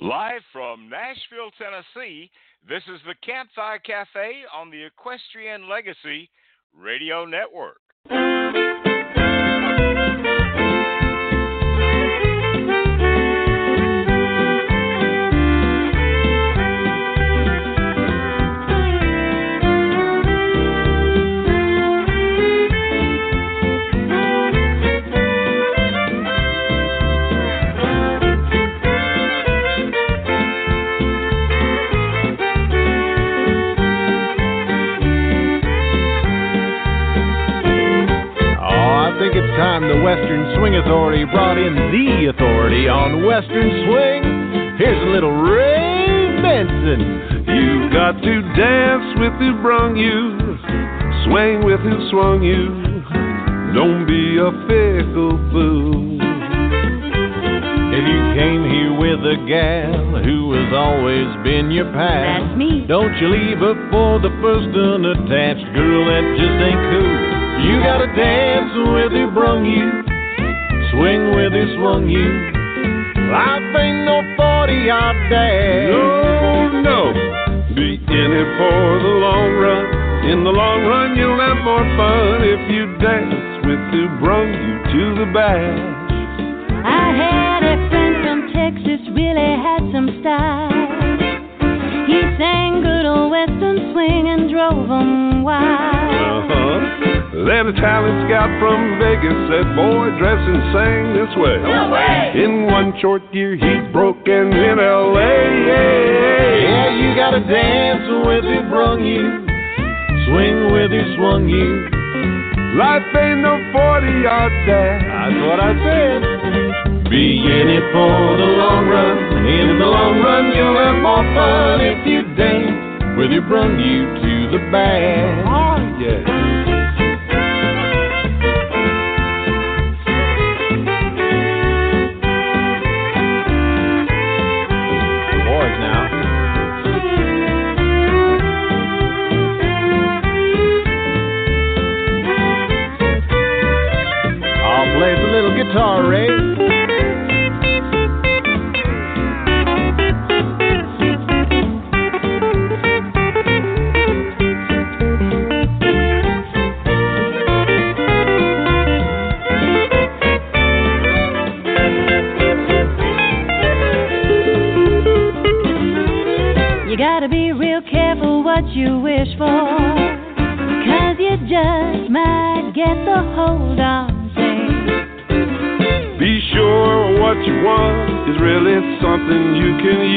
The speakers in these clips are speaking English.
Live from Nashville, Tennessee, this is the Campfire Cafe on the Equestrian Legacy Radio Network. Time the Western Swing Authority brought in the authority on Western Swing. Here's a little Ray Benson. You got to dance with who brung you, swing with who swung you. Don't be a fickle fool. If you came here with a gal who has always been your pal, that's me. Don't you leave her for the first unattached girl, that just ain't cool. You gotta dance with who brung you, swing with who swung you. Life ain't no 40 out there. No, no. Be in it for the long run. In the long run, you'll have more fun if you dance with who brung you to the bash. I had a friend from Texas, really had some style. He sang good old western swing and drove 'em wild. Then a talent scout from Vegas said, boy, dress and sing this way. No way! In one short year, he's broken in L.A. Yeah, you gotta dance with who brung you, swing with who swung you. Life ain't no 40 out there. That's what I said. Be in it for the long run. In the long run, you'll have more fun if you dance with who brung you to the band. Oh, yeah. Guitar, Ray. You gotta be real careful what you wish for, 'cause you just might get the hold on. Be sure what you want is really something you can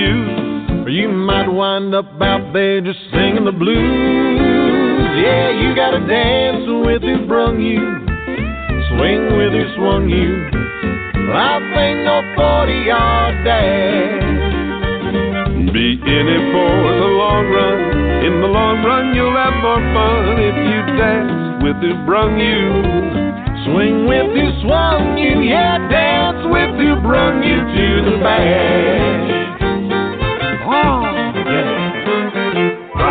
use, or you might wind up out there just singing the blues. Yeah, you gotta dance with who brung you, swing with who swung you. Life ain't no 40-yard dash. Be in it for the long run. In the long run, you'll have more fun if you dance with who brung you, swing with who swung you, yeah, dance with who brung you to the bash. Oh, yeah.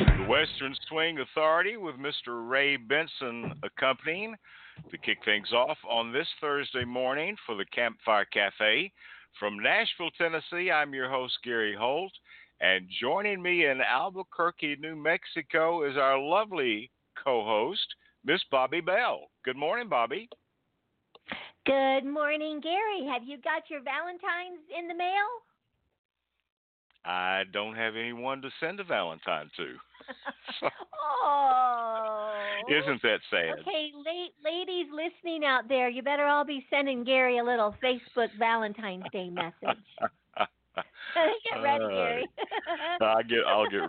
Right. The Western Swing Authority with Mr. Ray Benson accompanying to kick things off on this Thursday morning for the Campfire Cafe. From Nashville, Tennessee, I'm your host, Gary Holt. And joining me in Albuquerque, New Mexico, is our lovely co-host, Miss Bobbi Bell. Good morning, Bobbi. Good morning, Gary. Have you got your Valentine's in the mail? I don't have anyone to send a Valentine to. Oh. Isn't that sad? Okay, ladies listening out there, you better all be sending Gary a little Facebook Valentine's Day message. Get ready, Gary. I'll get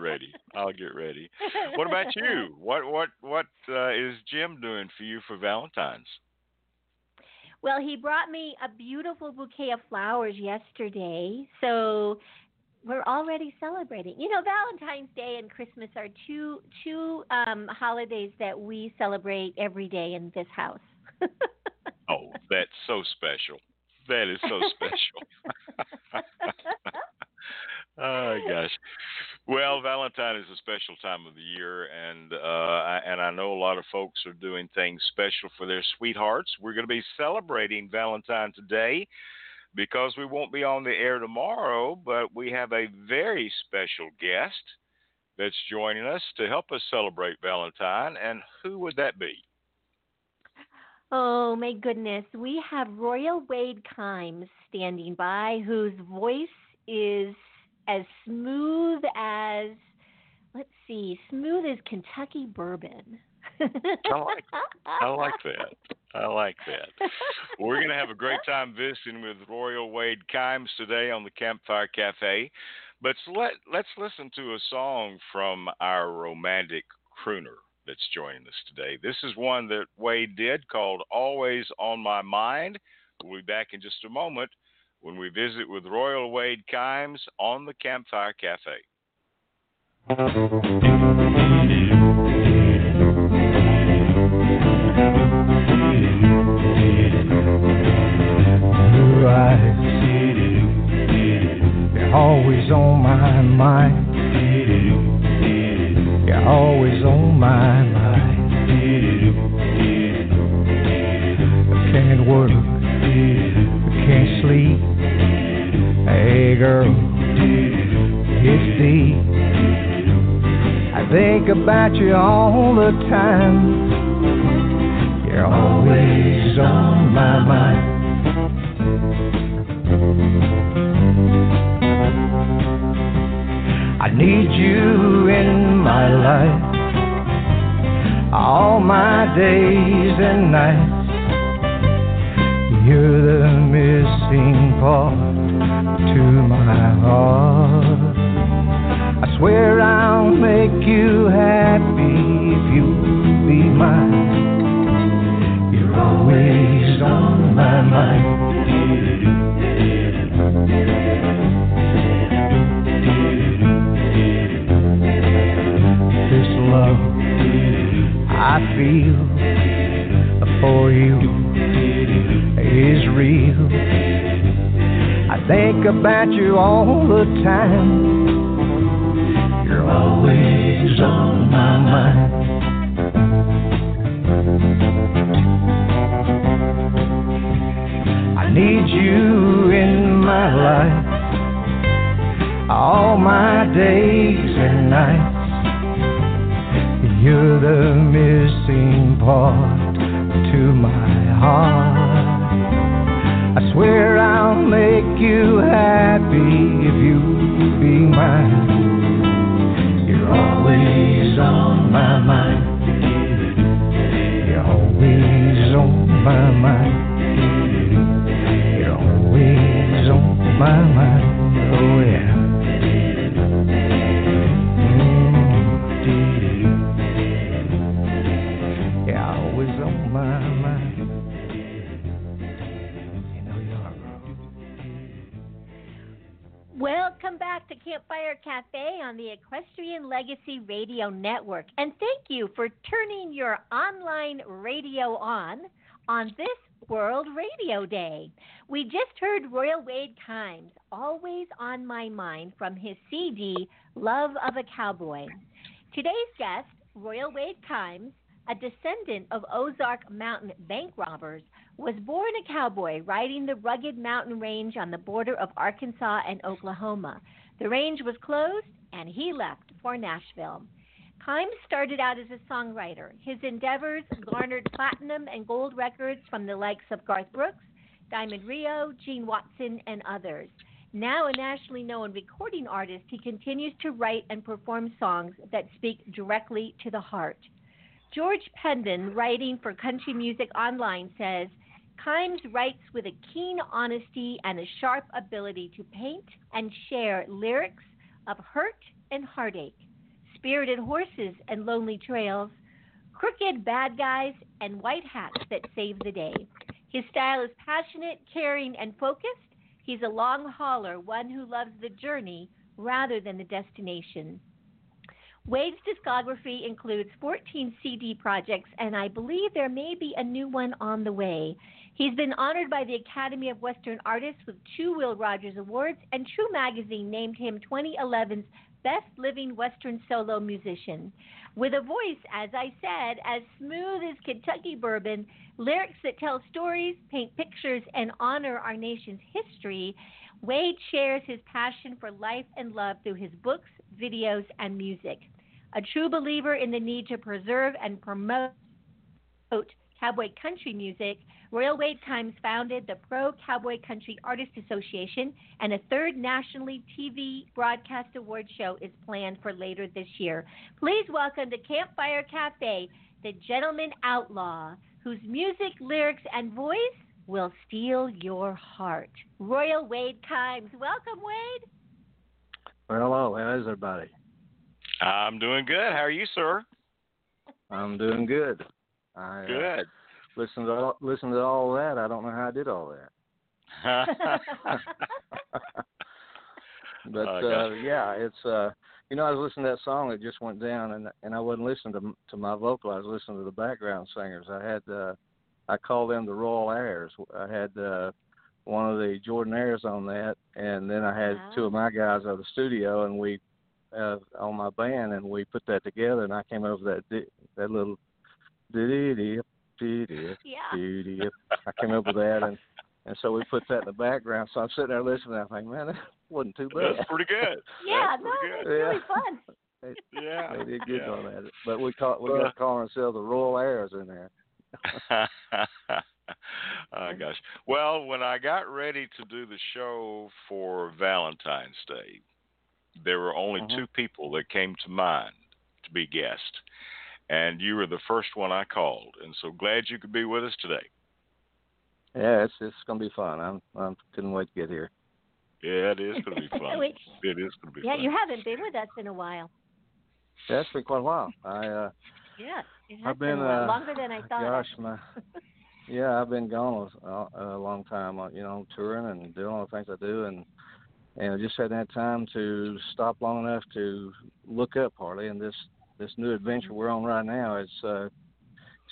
ready. What about you? What is Jim doing for you for Valentine's? Well, he brought me a beautiful bouquet of flowers yesterday, so we're already celebrating. You know, Valentine's Day and Christmas are two holidays that we celebrate every day in this house. Oh, that's so special. That is so special. Oh, gosh. Well, Valentine is a special time of the year, and I know a lot of folks are doing things special for their sweethearts. We're going to be celebrating Valentine today because we won't be on the air tomorrow, but we have a very special guest that's joining us to help us celebrate Valentine, and who would that be? Oh, my goodness. We have Royal Wade Kimes standing by, whose voice is as smooth as, smooth as Kentucky bourbon. I like that. We're going to have a great time visiting with Royal Wade Kimes today on the Campfire Cafe. But let's listen to a song from our romantic crooner that's joining us today. This is one that Wade did called Always on My Mind. We'll be back in just a moment when we visit with Royal Wade Kimes on the Campfire Cafe. Always on my mind. You're always on my mind. I can't work, I can't sleep. Hey girl, it's deep. I think about you all the time. You're always on my mind. I need you in my life, all my days and nights. You're the missing part to my heart. I swear I'll make you happy if you'll be mine. You're always on my mind. This love I feel for you is real. I think about you all the time. You're always on my mind. I need you in my life, all my days and nights. You're the missing part to my heart. I swear I'll make you happy if you'll be mine. You're always on my mind. You're always on my mind. You're always on my mind. Oh yeah. Welcome back to Campfire Cafe on the Equestrian Legacy Radio Network. And thank you for turning your online radio on this World Radio Day. We just heard Royal Wade Kimes, Always on My Mind, from his CD, Love of a Cowboy. Today's guest, Royal Wade Kimes, a descendant of Ozark Mountain bank robbers, was born a cowboy riding the rugged mountain range on the border of Arkansas and Oklahoma. The range was closed, and he left for Nashville. Kimes started out as a songwriter. His endeavors garnered platinum and gold records from the likes of Garth Brooks, Diamond Rio, Gene Watson, and others. Now a nationally known recording artist, he continues to write and perform songs that speak directly to the heart. George Pendon, writing for Country Music Online, says, Kimes writes with a keen honesty and a sharp ability to paint and share lyrics of hurt and heartache, spirited horses and lonely trails, crooked bad guys and white hats that save the day. His style is passionate, caring, and focused. He's a long hauler, one who loves the journey rather than the destination. Wade's discography includes 14 CD projects, and I believe there may be a new one on the way. He's been honored by the Academy of Western Artists with 2 Will Rogers Awards, and True Magazine named him 2011's Best Living Western Solo Musician. With a voice, as I said, as smooth as Kentucky bourbon, lyrics that tell stories, paint pictures, and honor our nation's history, Wade shares his passion for life and love through his books, videos, and music. A true believer in the need to preserve and promote cowboy country music, Royal Wade Kimes founded the Pro Cowboy Country Artists Association, and a 3rd nationally TV broadcast award show is planned for later this year. Please welcome to Campfire Cafe, the Gentleman Outlaw, whose music, lyrics, and voice will steal your heart. Royal Wade Kimes. Welcome, Wade. Well, hello. How is everybody? I'm doing good. How are you, sir? I'm doing good. Good. Listen to all that. I don't know how I did all that. But yeah, it's I was listening to that song that just went down, and I wasn't listening to my vocal. I was listening to the background singers. I had I call them the Royalaires. I had one of the Jordanaires on that, and then I had two of my guys out of the studio, and we on my band, and we put that together, and I came over that little. Yeah. I came up with that, and so we put that in the background. So I'm sitting there listening, and I think, man, that wasn't too bad. That's pretty good. Yeah, that's really fun. They did good on that. But we got to call ourselves the Royalaires in there. Gosh. Well, when I got ready to do the show for Valentine's Day, there were only 2 people that came to mind to be guests. And you were the first one I called, and so glad you could be with us today. Yeah, it's going to be fun. I couldn't wait to get here. Yeah, it is going to be fun. Yeah, you haven't been with us in a while. That's been quite a while. I've been longer than I thought. Gosh, I've been gone a long time. Touring and doing all the things I do, and I just hadn't had time to stop long enough to look up hardly, and this new adventure we're on right now, it's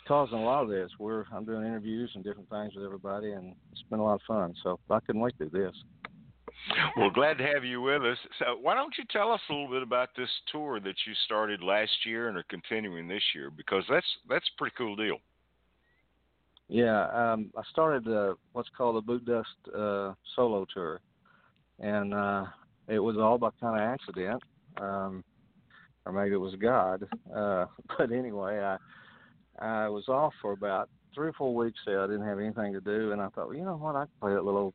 causing a lot of this. I'm doing interviews and different things with everybody, and it's been a lot of fun. So I couldn't wait to do this. Well, glad to have you with us. So why don't you tell us a little bit about this tour that you started last year and are continuing this year, because that's a pretty cool deal. Yeah, I started what's called the Boot Dust solo tour, and it was all by kind of accident. Or maybe it was God. But anyway, I was off for about 3 or 4 weeks there. I didn't have anything to do, and I thought, well, you know what? I can play that little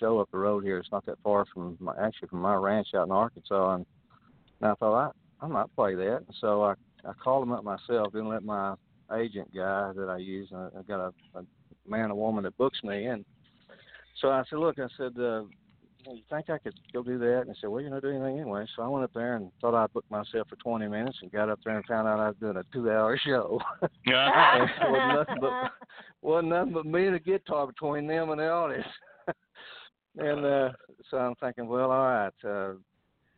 show up the road here. It's not that far from my ranch out in Arkansas. And I thought, I might play that. And so I called them up myself, didn't let my agent guy that I use, and I got a man, a woman that books me. And so I said, look, you think I could go do that? And I said, well, you're not doing anything anyway. So I went up there and thought I'd book myself for 20 minutes and got up there and found out I was doing a 2-hour show. Yeah. Wasn't nothing but me and a guitar between them and the audience. And so I'm thinking, well, all right,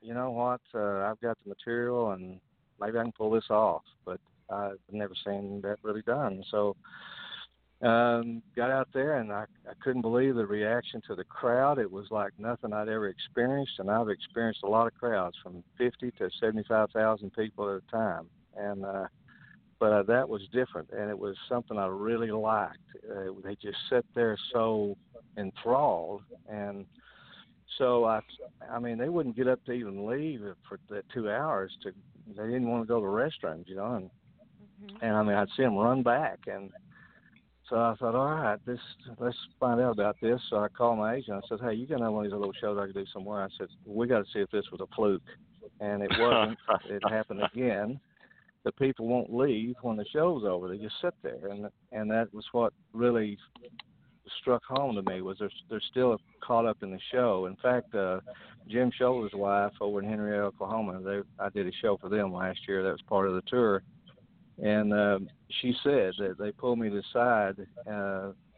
you know what? I've got the material, and maybe I can pull this off. But I've never seen that really done. So got out there, and I couldn't believe the reaction to the crowd. It was like nothing I'd ever experienced, and I've experienced a lot of crowds, from 50 to 75,000 people at a time. And but that was different, and it was something I really liked. They just sat there so enthralled, and so I mean, they wouldn't get up to even leave for that 2 hours. They didn't want to go to the restrooms, and I mean, I'd see them run back. And so I thought, all right, let's find out about this. So I called my agent. I said, hey, you got another one of these little shows I could do somewhere? I said, we got to see if this was a fluke. And it wasn't. It happened again. The people won't leave when the show's over. They just sit there. And that was what really struck home to me, was they're still caught up in the show. In fact, Jim Shoulder's wife over in Henry, Oklahoma, I did a show for them last year. That was part of the tour. And she said that they pulled me to the side,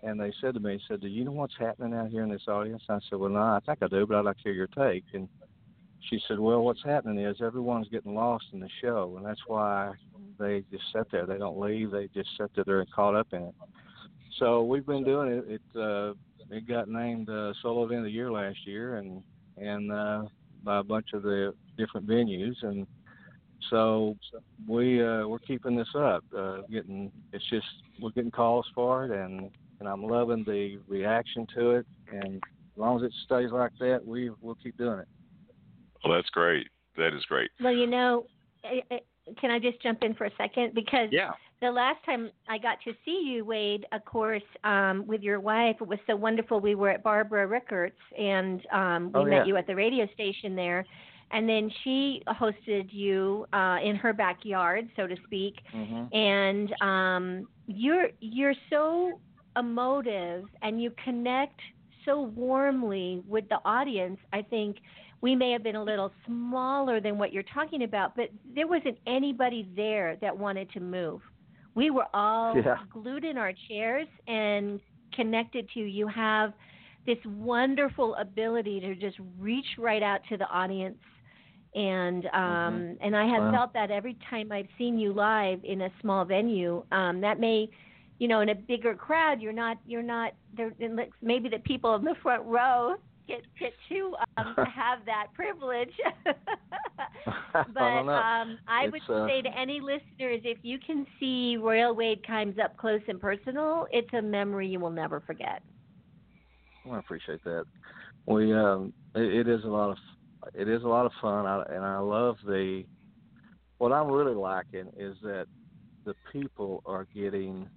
and they said to me, do you know what's happening out here in this audience? And I said, well, no, I think I do, but I'd like to hear your take. And she said, well, what's happening is everyone's getting lost in the show, and that's why they just sit there. They don't leave. They just sit there. They're caught up in it. So we've been doing it. It got named Solo Event of the Year last year, and by a bunch of the different venues, and so we're keeping this up. We're getting calls for it, and I'm loving the reaction to it. And as long as it stays like that, we'll keep doing it. Well, that's great. That is great. Well, you know, can I just jump in for a second? Because the last time I got to see you, Wade, of course, with your wife, it was so wonderful. We were at Barbara Rickert's, and met you at the radio station there. And then she hosted you in her backyard, so to speak. Mm-hmm. And you're so emotive, and you connect so warmly with the audience. I think we may have been a little smaller than what you're talking about, but there wasn't anybody there that wanted to move. We were all glued in our chairs and connected to you. You have this wonderful ability to just reach right out to the audience. And and I have felt that every time I've seen you live in a small venue. That may, you know, in a bigger crowd, you're not there. Maybe the people in the front row get to have that privilege. But I would say to any listeners, if you can see Royal Wade Kimes up close and personal, it's a memory you will never forget. I appreciate that. We it is a lot of fun, and I love what I'm really liking is that the people are getting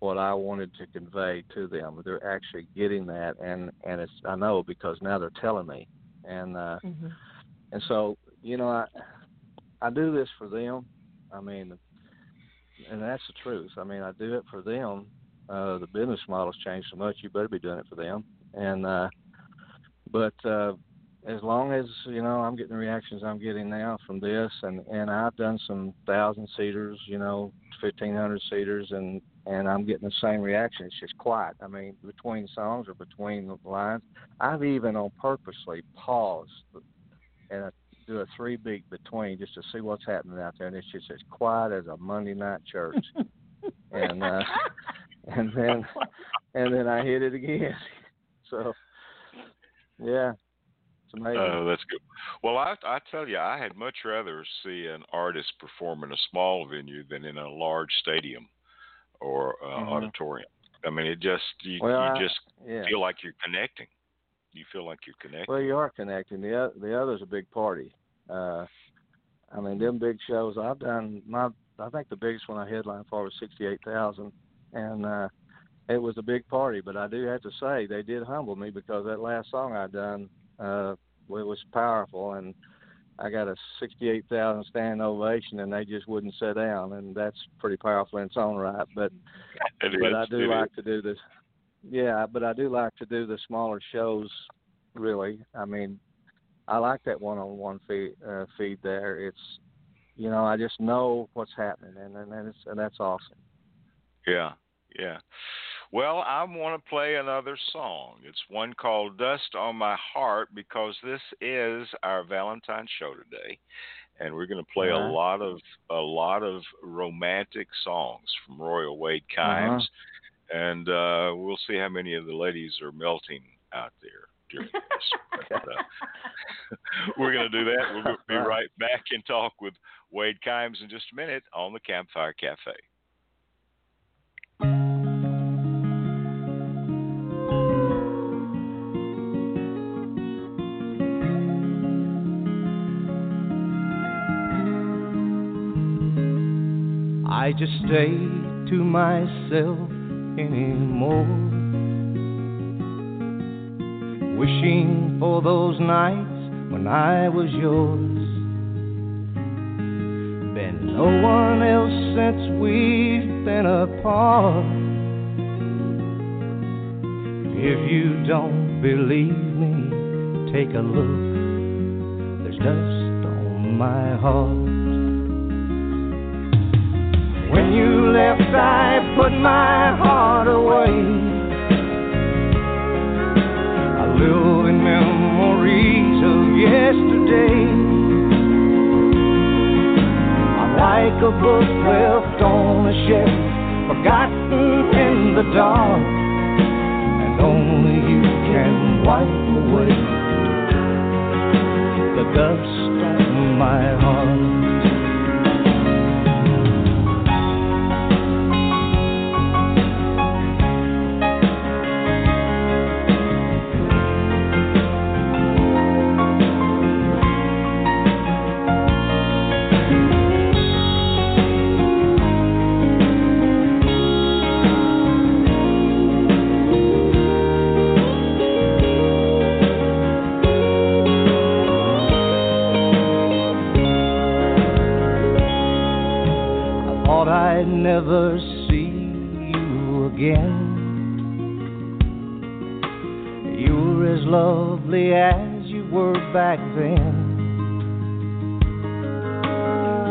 what I wanted to convey to them. They're actually getting that, and it's, I know, because now they're telling me, and so, you know, I do this for them. I mean, and that's the truth. I mean, I do it for them. The business model's changed so much, you better be doing it for them. And but as long as, you know, I'm getting the reactions I'm getting now from this, and I've done some 1,000-seaters, you know, 1,500-seaters, and I'm getting the same reaction. It's just quiet. I mean, between songs or between the lines, I've even on purposely paused and do a 3-beat between just to see what's happening out there, and it's just as quiet as a Monday night church. And and then I hit it again. So, yeah, it's amazing. Oh, that's good. Well, I tell you, I had much rather see an artist perform in a small venue than in a large stadium or auditorium. I mean, it just you feel like you're connecting. You feel like you're connecting. Well, you are connecting. The other's a big party. I mean, them big shows I've done. I think the biggest one I headlined for was 68,000. And it was a big party, but I do have to say they did humble me, because that last song I done, it was powerful, and I got a 68,000 standing ovation, and they just wouldn't sit down, and that's pretty powerful in its own right. But I do like to do this. Yeah, but I do like to do the smaller shows. Really, I mean, I like that one-on-one feed there. It's, you know, I just know what's happening, and that's awesome. Yeah, yeah. Well, I want to play another song. It's one called Dust on My Heart, because this is our Valentine's show today, and we're going to play a lot of romantic songs from Royal Wade Kimes, and we'll see how many of the ladies are melting out there during this. We're going to do that. We'll be right back and talk with Wade Kimes in just a minute on the Campfire Cafe. I just stay to myself anymore, wishing for those nights when I was yours. Been no one else since we've been apart. If you don't believe me, take a look. There's dust on my heart. When you left, I put my heart away. I live in memories of yesterday. I'm like a book left on a shelf, forgotten in the dark, and only you can wipe away the dust on my heart. Never see you again. You were as lovely as you were back then.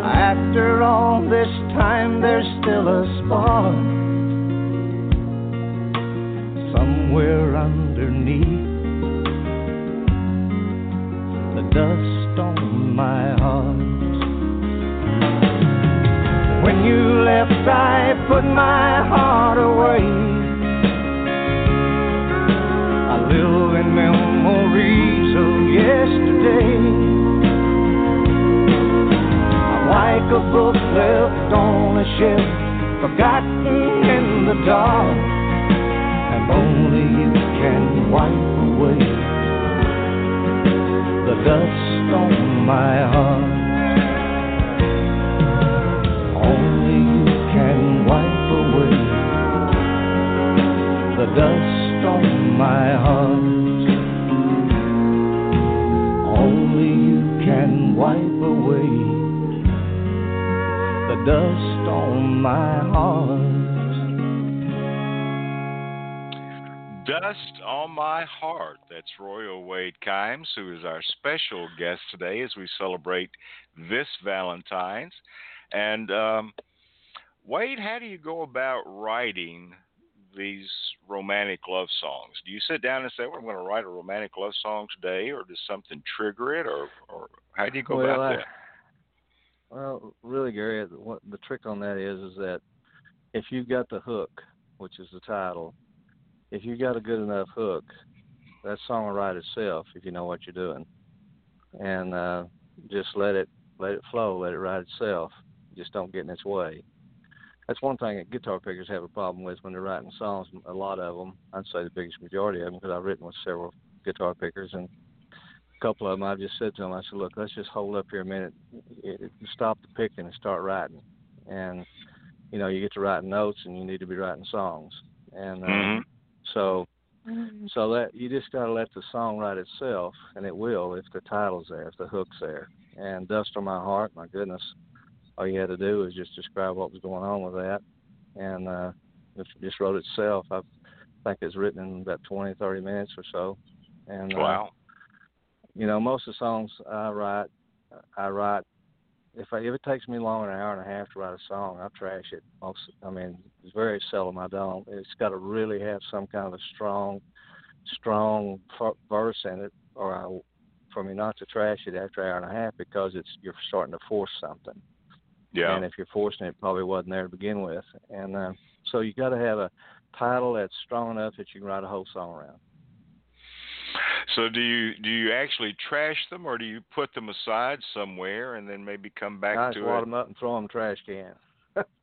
After all this time, there's still a spark somewhere underneath the dust on my heart. When you left, I put my heart away. I live in memories of yesterday. I'm like a book left on a shelf, forgotten in the dark, and only you can wipe away the dust on my heart. The dust on my heart. Only you can wipe away the dust on my heart. Dust on my heart. That's Royal Wade Kimes, who is our special guest today as we celebrate this Valentine's. And Wade, how do you go about writing these romantic love songs? Do you sit down and say, well, I'm going to write a romantic love song today, or does something trigger it, or how do you go about that? Well, really, Gary, the trick on that is that if you've got the hook, which is the title, if you've got a good enough hook, that song will write itself if you know what you're doing. And just let it flow, let it write itself. Just don't get in its way. That's one thing that guitar pickers have a problem with when they're writing songs. A lot of them, I'd say the biggest majority of them, because I've written with several guitar pickers, and a couple of them I've just said to them, I said, look, let's just hold up here a minute, stop the picking and start writing. And, you know, you get to writing notes and you need to be writing songs. And so that you just got to let the song write itself, and it will if the title's there, if the hook's there. And Dust on My Heart, my goodness. All you had to do was just describe what was going on with that, and it just wrote itself. I think it's written in about 20, 30 minutes or so. And wow. You know, most of the songs I write, if it takes me longer than an hour and a half to write a song, I trash it. It's very seldom I don't. It's got to really have some kind of a strong verse in it, for me not to trash it after an hour and a half, because you're starting to force something. Yeah. And if you're forcing it, probably wasn't there to begin with. And so you got to have a title that's strong enough that you can write a whole song around. So do you actually trash them, or do you put them aside somewhere and then maybe come back to it? I wad them up and throw them in the trash can.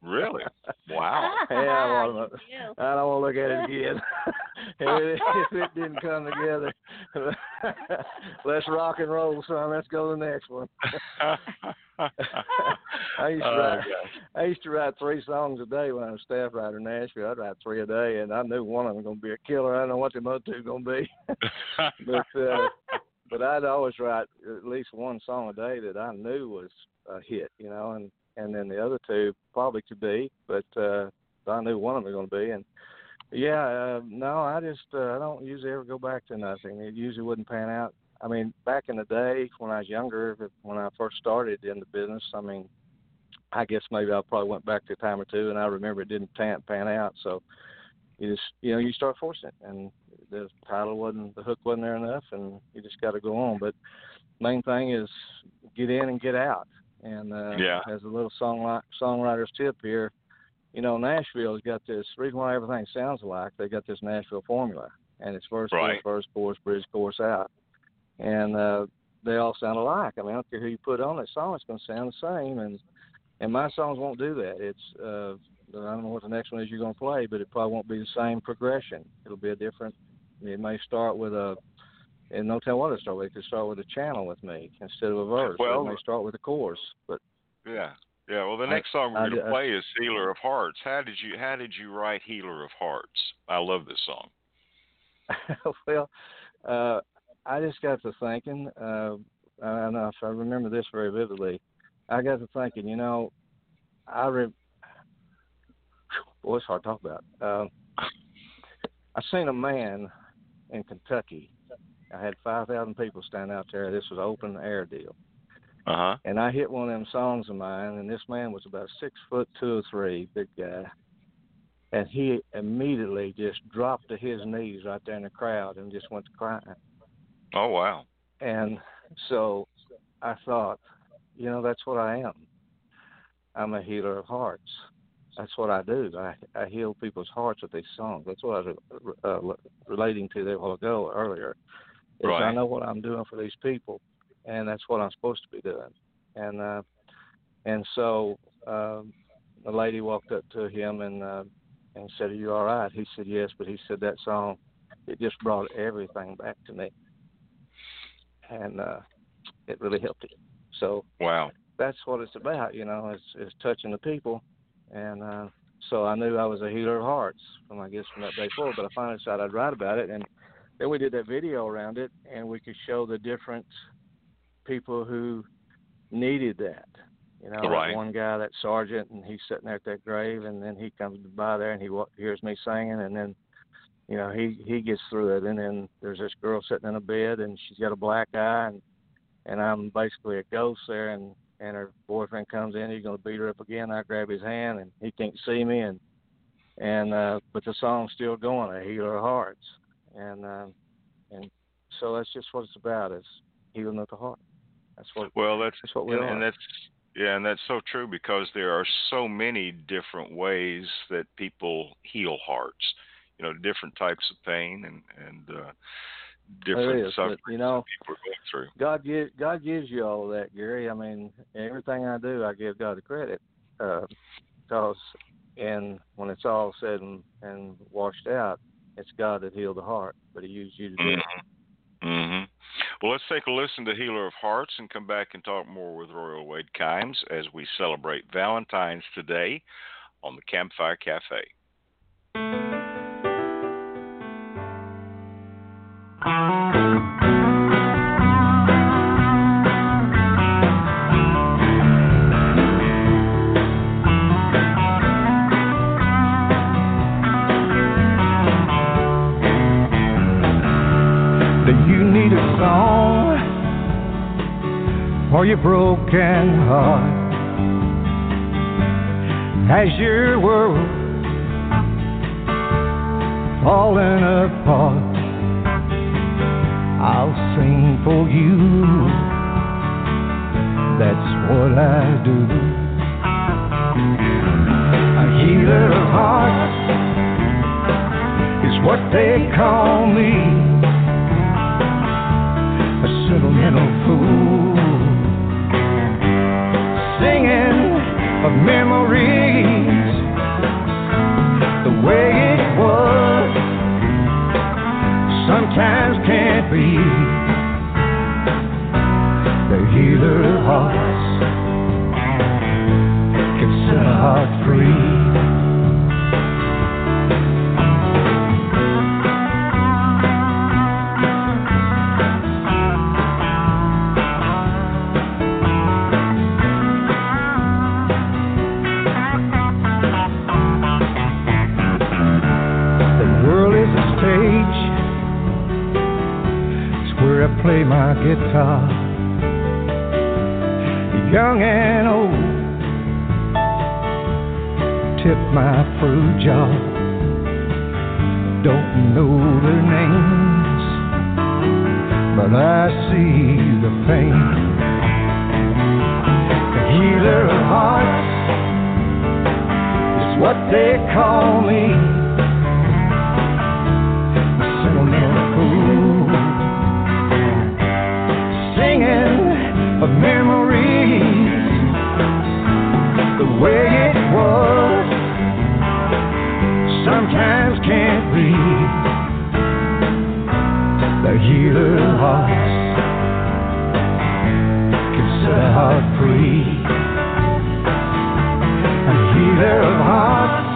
Really? Wow. Yeah, I wad them up. I don't want to look at it again. If it didn't come together, let's rock and roll, son. Let's go to the next one. I used to write three songs a day when I was a staff writer in Nashville. I'd write three a day, and I knew one of them was going to be a killer. I don't know what the other two going to be. But I'd always write at least one song a day that I knew was a hit, you know, and then the other two probably could be, but I knew one of them was going to be. And I don't usually ever go back to nothing. It usually wouldn't pan out. I mean, back in the day when I was younger, when I first started in the business, I mean, I guess maybe I probably went back to a time or two, and I remember it didn't pan out. So you just, you know, you start forcing it, and the title wasn't, the hook wasn't there enough, and you just got to go on. But main thing is get in and get out. And as a little songwriter's tip here, you know, Nashville's got this reason why everything sounds alike. They got this Nashville formula, and it's verse, right, verse, chorus, bridge, chorus out, and they all sound alike. I mean, I don't care who you put on that song; it's going to sound the same. And my songs won't do that. It's I don't know what the next one is you're going to play, but it probably won't be the same progression. It'll be a different. It may start with a. And no telling what to start with. It could start with a channel with me instead of a verse. Well, it may start with a chorus, but yeah. Well, the next song we're going to play is "Healer of Hearts." How did you write "Healer of Hearts"? I love this song. Well, I just got to thinking. I remember this very vividly. I got to thinking. You know, boy, it's hard to talk about. I seen a man in Kentucky. I had 5,000 people stand out there. This was an open air deal. Uh-huh. And I hit one of them songs of mine, and this man was about 6 foot 2 or 3, big guy. And he immediately just dropped to his knees right there in the crowd and just went to crying. Oh, wow. And so I thought, you know, that's what I am. I'm a healer of hearts. That's what I do. I heal people's hearts with these songs. That's what I was relating to there a while ago earlier. Right. I know what I'm doing for these people, and that's what I'm supposed to be doing. And so the lady walked up to him and said, "Are you all right?" He said, "Yes," but he said that song, it just brought everything back to me, and it really helped him. So wow, that's what it's about, you know, it's touching the people, and so I knew I was a healer of hearts from that day forward. But I finally decided I'd write about it, and then we did that video around it, and we could show the different people who needed that. You know, right. Like one guy, that sergeant, and he's sitting there at that grave, and then he comes by there, and he hears me singing, and then, you know, he gets through it. And then there's this girl sitting in a bed, and she's got a black eye, and I'm basically a ghost there, and her boyfriend comes in. He's going to beat her up again. I grab his hand, and he can't see me, and but the song's still going, A Healer of Hearts. And so that's just what it's about, is healing at the heart. That's what we are. And that's so true, because there are so many different ways that people heal hearts. You know, different types of pain and different suffering that people are going through. God gives you all that, Gary. I mean, everything I do, I give God the credit, because and when it's all said and washed out, it's God that healed the heart, but He used you to do it. Mm-hmm. Well, let's take a listen to Healer of Hearts and come back and talk more with Royal Wade Kimes as we celebrate Valentine's today on the Campfire Cafe. Your broken heart, has your world fallen apart? I'll sing for you, that's what I do. A healer of hearts is what they call me, a sentimental fool, singing of memories, the way it was, sometimes can't be. The healer of hearts can set a heart free. Play my guitar, young and old, tip my fruit jar, don't know their names, but I see the pain. The healer of hearts is what they call me. Sentimental fool, singing of memories, the way it was sometimes can't be. The healer hearts can set a heart free. Healer of hearts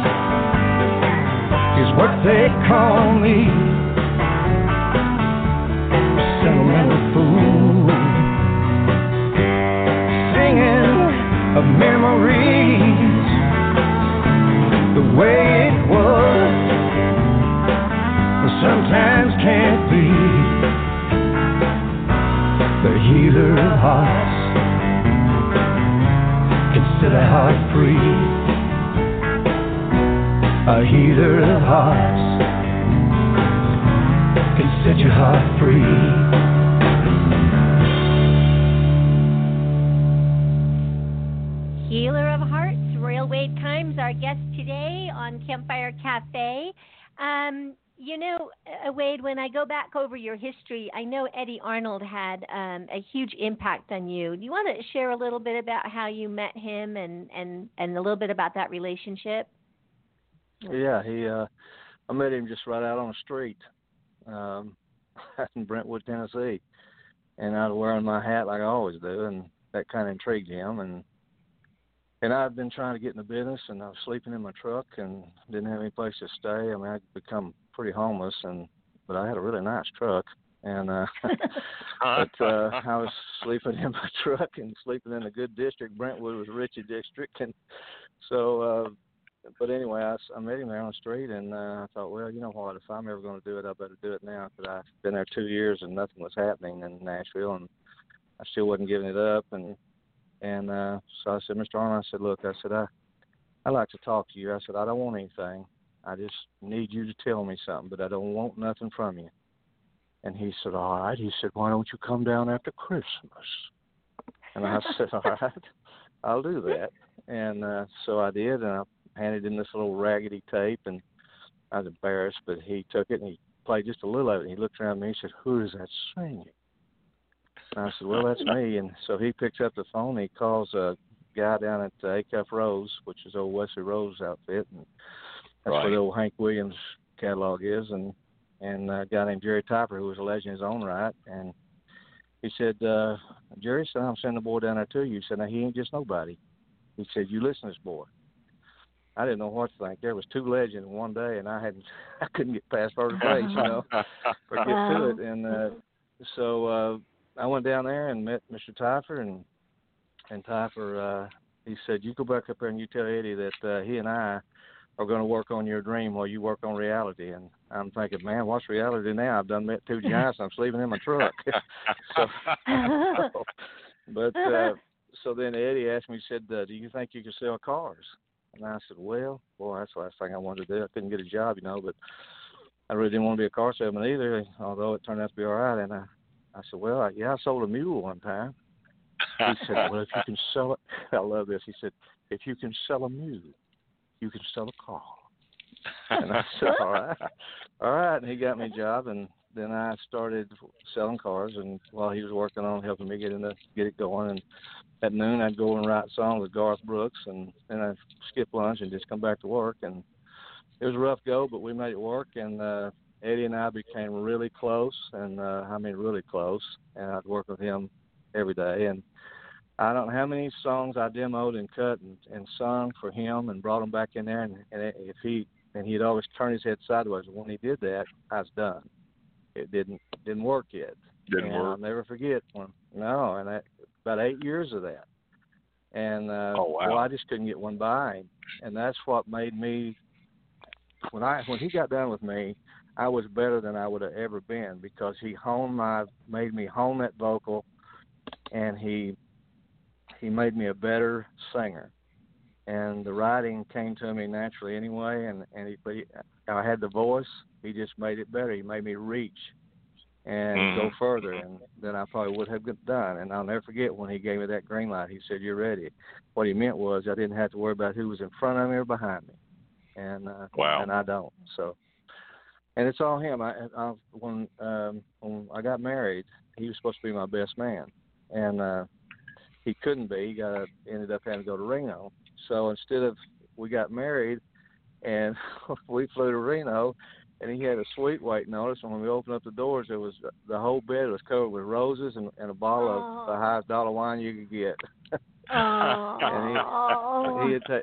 is what they call me. Sentimental fool, singing of memories, the way it was, but sometimes can't be. The healer of hearts can set a heart free. A healer of hearts can set your heart free. Healer of hearts, Royal Wade Kimes, our guest today on Campfire Cafe. Wade, when I go back over your history, I know Eddie Arnold had a huge impact on you. Do you want to share a little bit about how you met him and a little bit about that relationship? Yeah, I met him just right out on the street in Brentwood, Tennessee, and I was wearing my hat like I always do, and that kind of intrigued him, and I'd been trying to get in the business, and I was sleeping in my truck and didn't have any place to stay. I mean, I'd become pretty homeless, but I had a really nice truck, and I was sleeping in my truck and sleeping in a good district. Brentwood was a richie district, and so... But anyway, I met him there on the street, and I thought, well, you know what, if I'm ever going to do it, I better do it now, because I've been there 2 years and nothing was happening in Nashville, and I still wasn't giving it up. And so I said, Mr. Arnold, I said, look, I said, I'd like to talk to you. I said, I don't want anything. I just need you to tell me something, but I don't want nothing from you. And he said, all right. He said, why don't you come down after Christmas? And I said, all right, I'll do that. And so I did, and I handed him this little raggedy tape, and I was embarrassed, but he took it and he played just a little of it. And he looked around at me and said, who is that singing? And I said, well, that's me. And so he picks up the phone and he calls a guy down at Acuff Rose, which is old Wesley Rose outfit, and that's right, where the old Hank Williams catalog is, and a guy named Jerry Teifer, who was a legend in his own right. And he said, Jerry said, I'm sending the boy down there to you. He said, now, he ain't just nobody. He said, you listen to this boy. I didn't know what to think. There was two legends in one day, and I couldn't get past first base, you know, or get to it. And so I went down there and met Mr. Teifer, and Teifer, he said, you go back up there and you tell Eddie that he and I are going to work on your dream while you work on reality. And I'm thinking, man, what's reality now? I've done met two giants, and I'm sleeping in my truck. So then Eddie asked me, he said, do you think you can sell cars? And I said, well, boy, that's the last thing I wanted to do. I couldn't get a job, you know, but I really didn't want to be a car salesman either, although it turned out to be all right. And I said, well, yeah, I sold a mule one time. He said, well, if you can sell it, I love this. He said, if you can sell a mule, you can sell a car. And I said, all right. And he got me a job, and then I started selling cars, and while he was working on helping me get it going, and at noon I'd go and write songs with Garth Brooks, and then I'd skip lunch and just come back to work. And it was a rough go, but we made it work, and Eddie and I became really close, and I mean really close, and I'd work with him every day. And I don't know how many songs I demoed and cut and sung for him and brought him back in there, and he'd always turn his head sideways. When he did that, I was done. It didn't work yet. Didn't work. I'll never forget one. No, and about 8 years of that. And well, I just couldn't get one by him. And that's what made me, when he got done with me, I was better than I would have ever been, because he made me hone that vocal, and he made me a better singer. And the writing came to me naturally anyway, but I had the voice. He just made it better. He made me reach and go further than I probably would have done. And I'll never forget when he gave me that green light. He said, you're ready. What he meant was I didn't have to worry about who was in front of me or behind me. and I don't. So, and it's all him. When I got married, he was supposed to be my best man, and he couldn't be. Ended up having to go to Reno. So instead of we got married, and we flew to Reno. And he had a sweet white notice, and when we opened up the doors, it was the whole bed was covered with roses and a bottle of the highest dollar wine you could get. And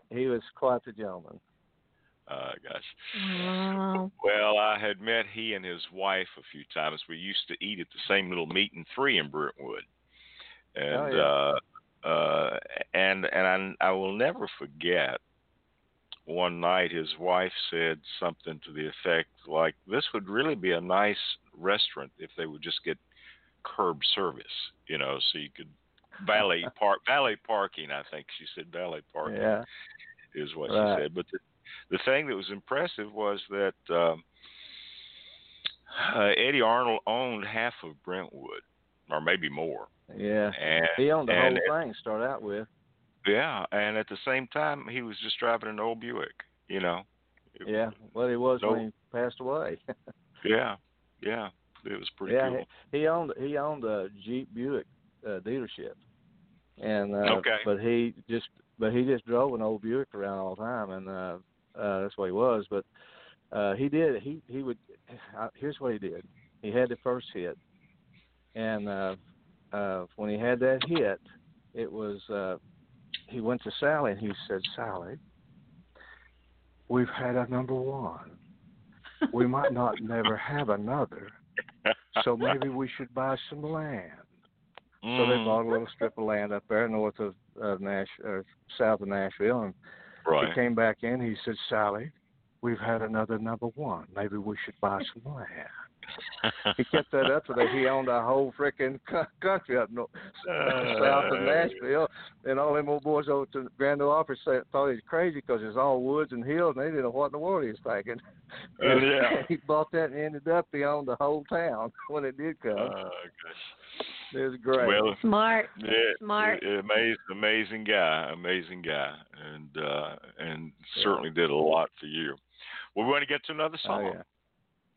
he was quite the gentleman. Gosh. Wow. Well, I had met he and his wife a few times. We used to eat at the same little meet and three in Brentwood, and I will never forget. One night his wife said something to the effect like, this would really be a nice restaurant if they would just get curb service, you know, so you could valet parking, I think she said valet parking is what she said. But the thing that was impressive was that Eddie Arnold owned half of Brentwood, or maybe more. Yeah, and he owned the whole thing to start out with. Yeah, and at the same time, he was just driving an old Buick, you know. Yeah, well, he was when he passed away. yeah, it was pretty cool. He owned a Jeep Buick dealership, and but he just drove an old Buick around all the time, and that's what he was. But here's what he did. He had the first hit, and when he had that hit, it was. He went to Sally and he said, Sally, we've had a number one. We might not never have another, so maybe we should buy some land. So they bought a little strip of land up there north of south of Nashville. And he came back in. He said, Sally, we've had another number one. Maybe we should buy some land. He kept that up so that he owned a whole freaking country up north, south of Nashville, and all them old boys over to the Grand Ole Opry thought he was crazy because it's all woods and hills, and they didn't know what in the world he was thinking. He bought that and ended up he owned the whole town when it did come. It was great. Well, smart. Amazing guy, and certainly did a lot for you. Well, we're going to get to another song. Oh, yeah.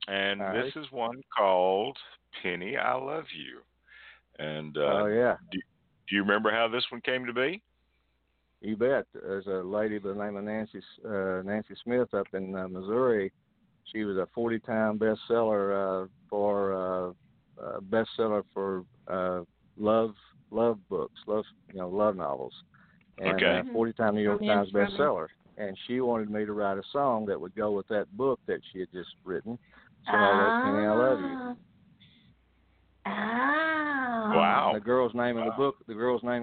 And this is one called Penny, I Love You. And do you remember how this one came to be? You bet. There's a lady by the name of Nancy Smith up in Missouri. She was a 40-time bestseller for love books, love novels. And 40-time New York Times bestseller. And she wanted me to write a song that would go with that book that she had just written. So I wrote Penny, I Love You. Wow. And the girl's name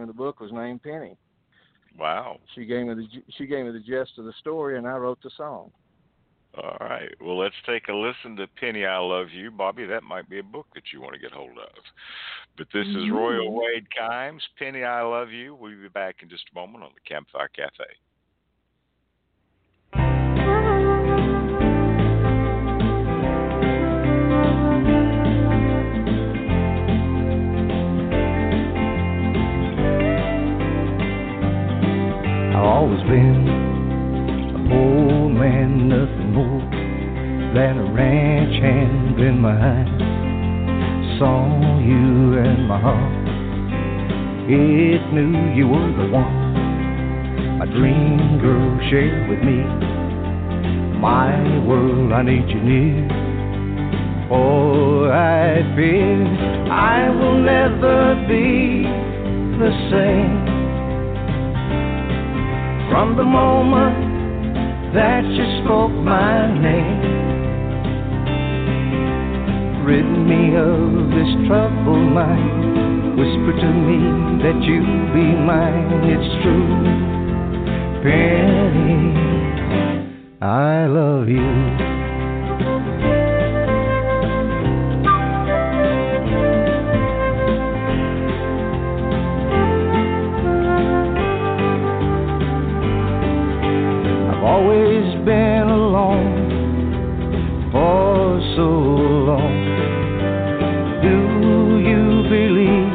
in the book was named Penny. Wow. She gave me the gist of the story, and I wrote the song. All right. Well, let's take a listen to Penny, I Love You. Bobbi, that might be a book that you want to get hold of. But this is Royal Wade Kimes, Penny, I Love You. We'll be back in just a moment on the Campfire Cafe. Always been an old man, nothing more than a ranch hand in my eyes. Saw you and my heart, it knew you were the one. My dream girl shared with me, my world, I need you near. Oh, I fear I will never be the same. From the moment that you spoke my name, rid me of this troubled mind, whisper to me that you'll be mine. It's true, Penny, I love you. Always been alone for so long. Do you believe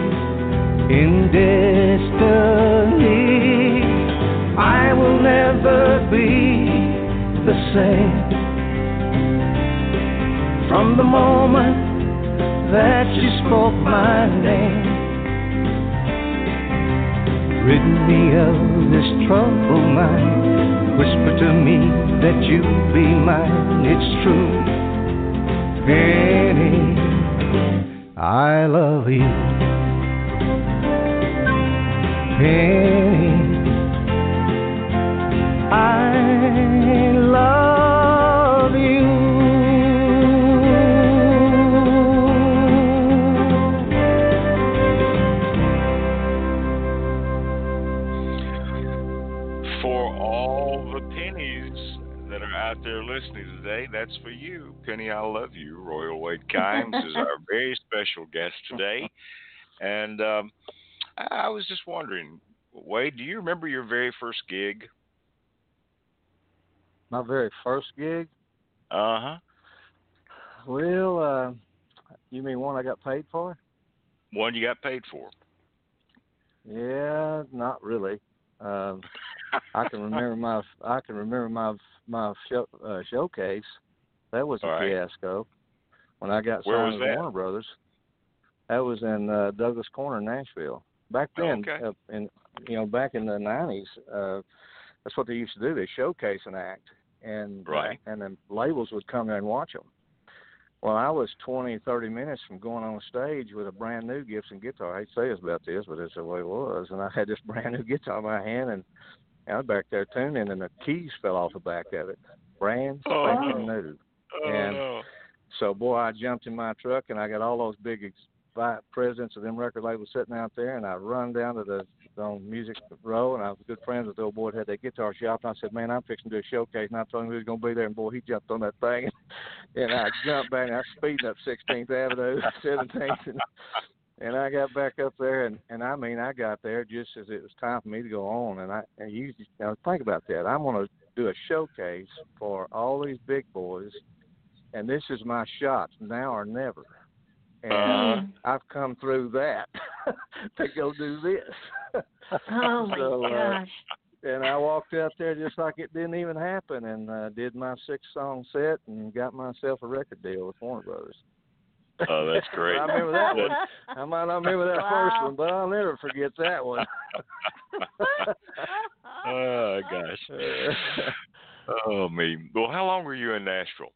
in destiny? I will never be the same. From the moment that you spoke my name, rid me of this troubled mind, whisper to me that you'll be mine. It's true, Penny, I love you. Penny, I love you. For all the pennies that are out there listening today, that's for you. Penny, I love you. Royal Wade Kimes is our very special guest today. And I was just wondering, Wade, do you remember your very first gig? My very first gig? Uh-huh. Well, you mean one I got paid for? One you got paid for. Yeah, not really. I can remember my showcase. That was a fiasco. When I got signed with Warner Brothers. That was in Douglas Corner, Nashville. Back then, back in the 90s, that's what they used to do. They showcase an act, and then labels would come in and watch them. Well, I was 20, 30 minutes from going on stage with a brand new Gibson guitar. I hate to say this about this, but it's the way it was. And I had this brand new guitar in my hand, and I was back there tuning, and the keys fell off the back of it. Brand spanking new. So, boy, I jumped in my truck, and I got all those big presidents of them record labels sitting out there, and I run down to the music row, and I was good friends with the old boy that had that guitar shop, and I said, man, I'm fixing to do a showcase, and I told him who was going to be there, and boy, he jumped on that thing, and I jumped back, and I was speeding up 16th Avenue, 17th, and I got back up there, and I mean, I got there just as it was time for me to go on, and think about that, I'm going to do a showcase for all these big boys, and this is my shot, now or never. And I've come through that to go do this. Oh, my gosh. And I walked out there just like it didn't even happen and did my 6-song set and got myself a record deal with Warner Brothers. Oh, that's great. I remember that one. I might not remember that first one, but I'll never forget that one. Oh, gosh. Oh, me. Well, how long were you in Nashville?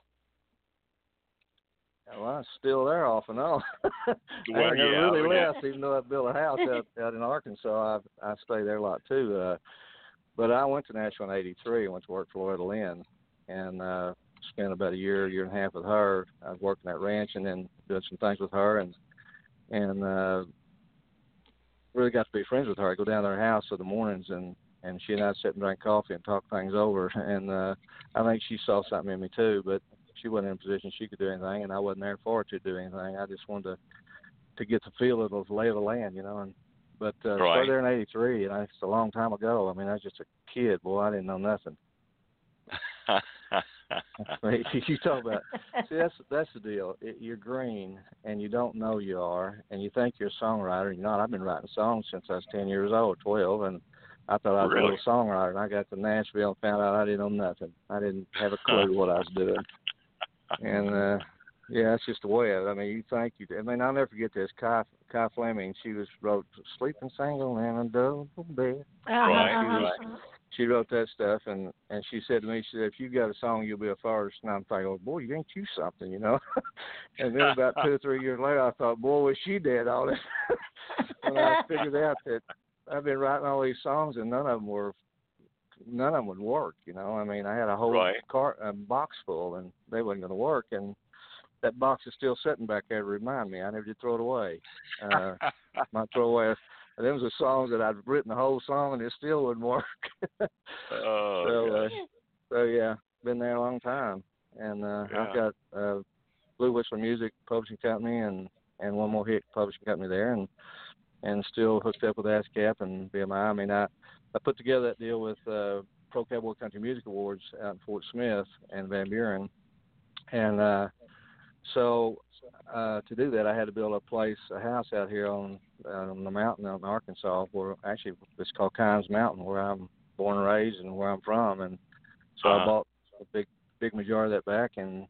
Well, I was still there off and on. I never really left, even though I built a house out in Arkansas. I stay there a lot, too. But I went to Nashville in 1983 and went to work for Loretta Lynn and spent about a year and a half with her. I was working at ranch and then doing some things with her and really got to be friends with her. I'd go down to her house in the mornings and she and I'd sit and drink coffee and talk things over. And I think she saw something in me, too, but she wasn't in a position she could do anything, and I wasn't there for her to do anything. I just wanted to get the feel of the lay of the land, you know. But I started there in 1983, and it's a long time ago. I mean, I was just a kid. Boy, I didn't know nothing. You talk about it. See, that's the deal. You're green, and you don't know you are, and you think you're a songwriter, and you're not. I've been writing songs since I was 10 years old, 12, and I thought I was a little songwriter, and I got to Nashville and found out I didn't know nothing. I didn't have a clue what I was doing. And, that's just the way of it. I mean, you think you did. I mean, I'll never forget this. Kai Fleming, she wrote Sleeping Single and a Double Bed. She wrote that stuff, and she said to me, she said, if you got a song, you'll be a first. And I'm thinking, oh, boy, ain't you something, you know? And then about 2 or 3 years later, I thought, boy, was she dead all this. When I figured out that I've been writing all these songs, and none of them would work, you know. I mean, I had a whole box full, and they wasn't going to work. And that box is still sitting back there to remind me. I never did throw it away. There was a song that I'd written the whole song, and it still wouldn't work. So been there a long time. And I've got Blue Whistle Music Publishing Company and One More Hit Publishing Company there, and still hooked up with ASCAP and BMI. I mean, I put together that deal with Pro Cowboy Country Music Awards out in Fort Smith and Van Buren. And so to do that, I had to build a house out here on the mountain out in Arkansas, where actually it's called Kimes Mountain, where I'm born and raised and where I'm from. And so I bought a big majority of that back and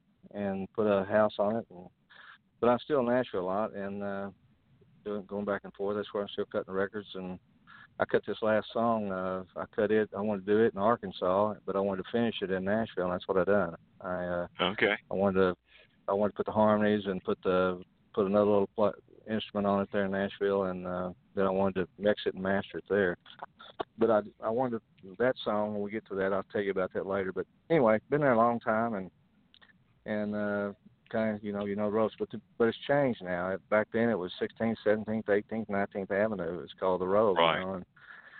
put a house on it. And, but I'm still in Nashville a lot and going back and forth. That's where I'm still cutting the records. And I cut this last song. I cut it. I wanted to do it in Arkansas, but I wanted to finish it in Nashville, and that's what I done. Okay. I wanted to put the harmonies and put another little instrument on it there in Nashville, and then I wanted to mix it and master it there. But I wanted to, that song. When we get to that, I'll tell you about that later. But anyway, been there a long time, and kind of you know the ropes. But it's changed now. Back then it was 16th, 17th, 18th, 19th Avenue. It's called the road. Right. You know?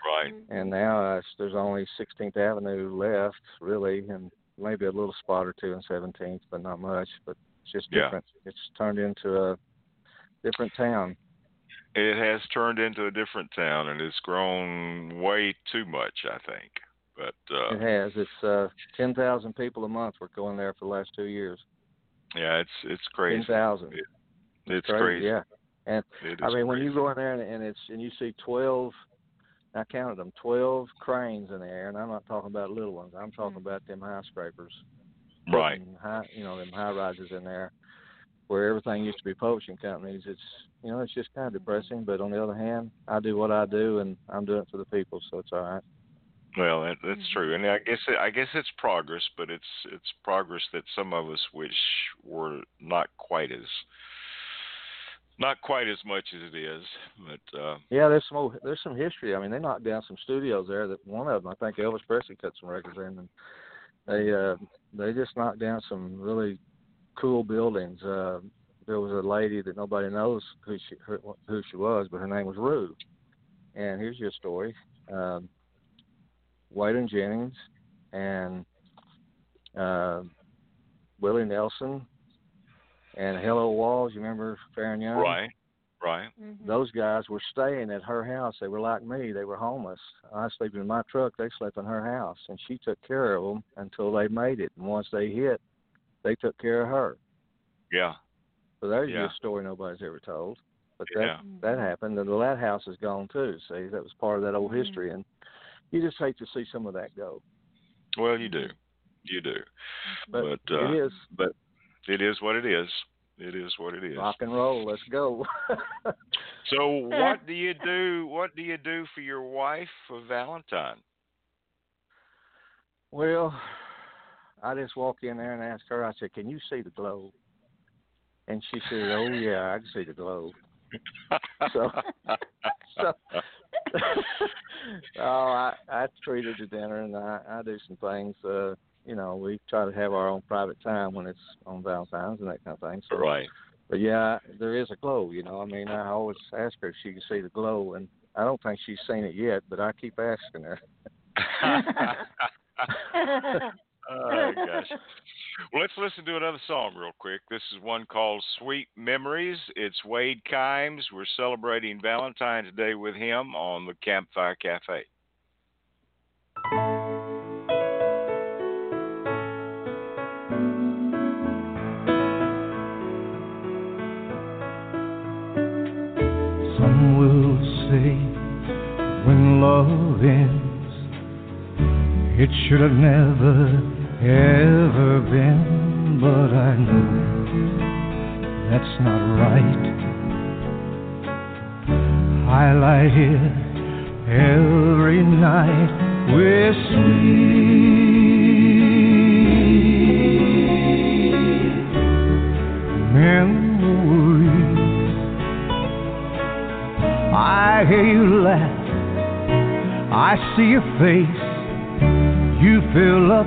Right. And now there's only 16th Avenue left, really, and maybe a little spot or two in 17th, but not much. But it's just different. Yeah. It's turned into a different town. It has turned into a different town, and it's grown way too much, I think. But it has. It's 10,000 people a month. We're going there for the last 2 years. Yeah, it's crazy. 10,000. It's crazy. Yeah, and I mean crazy. When you go in there and you see 12. I counted them, 12 cranes in the air, and I'm not talking about little ones. I'm talking about them high scrapers. Right. Them high rises in there, where everything used to be poaching companies. It's it's just kind of depressing. But on the other hand, I do what I do, and I'm doing it for the people, so it's all right. Well, that's true, and I guess it's progress, but it's progress that some of us wish were not quite as much as it is. But yeah, there's some history. I mean, they knocked down some studios there. That one of them, I think Elvis Presley cut some records in, and they just knocked down some really cool buildings. There was a lady that nobody knows who she was, but her name was Rue. And here's your story. Wade and Jennings and Willie Nelson and Hello Walls. You remember Farron Young? Right. Mm-hmm. Those guys were staying at her house. They were like me. They were homeless. I slept in my truck. They slept in her house, and she took care of them until they made it. And once they hit, they took care of her. Yeah. So there's your story nobody's ever told. But that happened, and that house is gone too. See, that was part of that old history, and you just hate to see some of that go. Well, you do. But it is. But it is what it is. It is what it is. Rock and roll. Let's go. So, what do you do? What do you do for your wife for Valentine? Well, I just walked in there and asked her. I said, "Can you see the glow?" And she said, "Oh yeah, I can see the glow." So I treat her to dinner, and I do some things. We try to have our own private time when it's on Valentine's and that kind of thing. So, right. But yeah, there is a glow. I mean, I always ask her if she can see the glow, and I don't think she's seen it yet, but I keep asking her. Oh gosh. Well, let's listen to another song real quick. This is one called Sweet Memories. It's Wade Kimes. We're celebrating Valentine's Day with him on the Campfire Cafe. Some will say when love ends, it should have never ever been, but I know that's not right. I lie here every night with sweet memories. I hear you laugh, I see your face, you fill up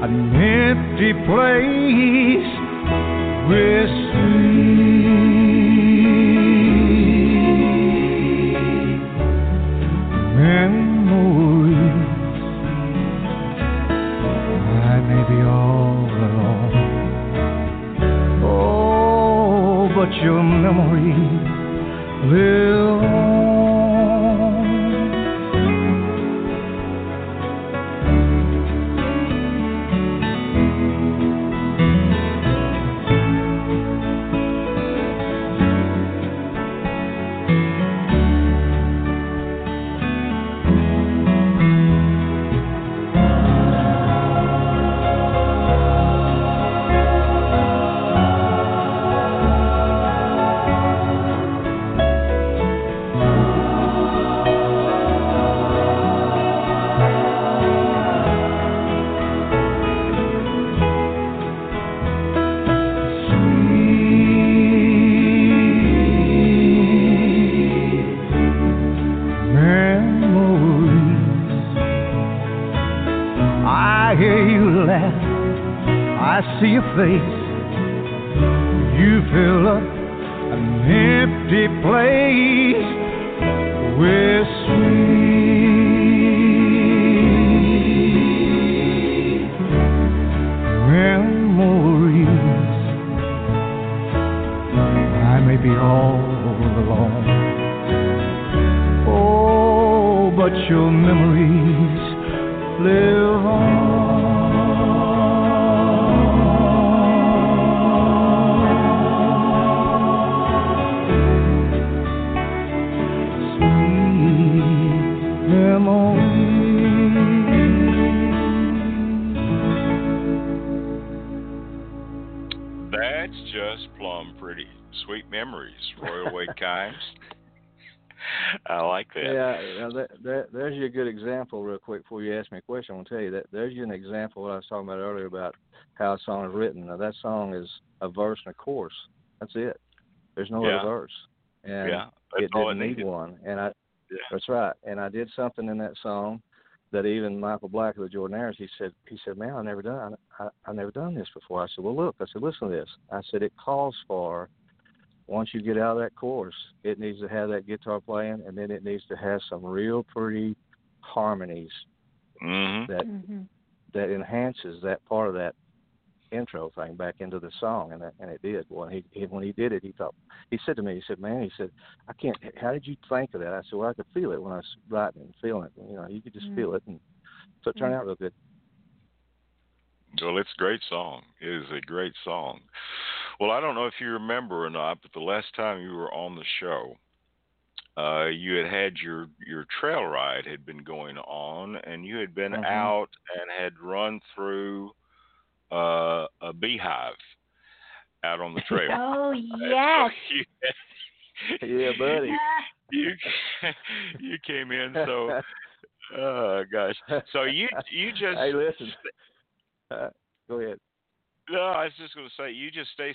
an empty place with sweet memories. I may be all alone, oh, but your memories live on. see your face. You fill up an empty place with sweet memories. I may be all alone, oh, but your memories live on. That's just plumb pretty. Sweet memories, Royal Wade Kimes. I like that. Yeah, you know, there's your good example real quick before you ask me a question. I want to tell you that there's an example of what I was talking about earlier about how a song is written. Now, that song is a verse and a chorus. That's it. There's no other verse. And it didn't need one. And yeah. That's right. And I did something in that song that even Michael Black of the Jordanaires, he said, man, I never done this before. I said, well, look, I said, listen to this. I said, it calls for, once you get out of that chorus, it needs to have that guitar playing, and then it needs to have some real pretty harmonies that enhances that part of that intro thing back into the song, and it did. Well, when he did it, he said to me, he said, man, he said, I can't. How did you think of that? I said, well, I could feel it when I was writing and feeling it. You know, you could just feel it, and so it turned out real good. Well, it's a great song. It is a great song. Well, I don't know if you remember or not, but the last time you were on the show, you had your trail ride had been going on, and you had been out and had run through a beehive out on the trail. Oh, yes. So yeah, buddy. You came in, so, oh, gosh. So you just... Hey, listen. Go ahead. No, I was just going to say, you just stay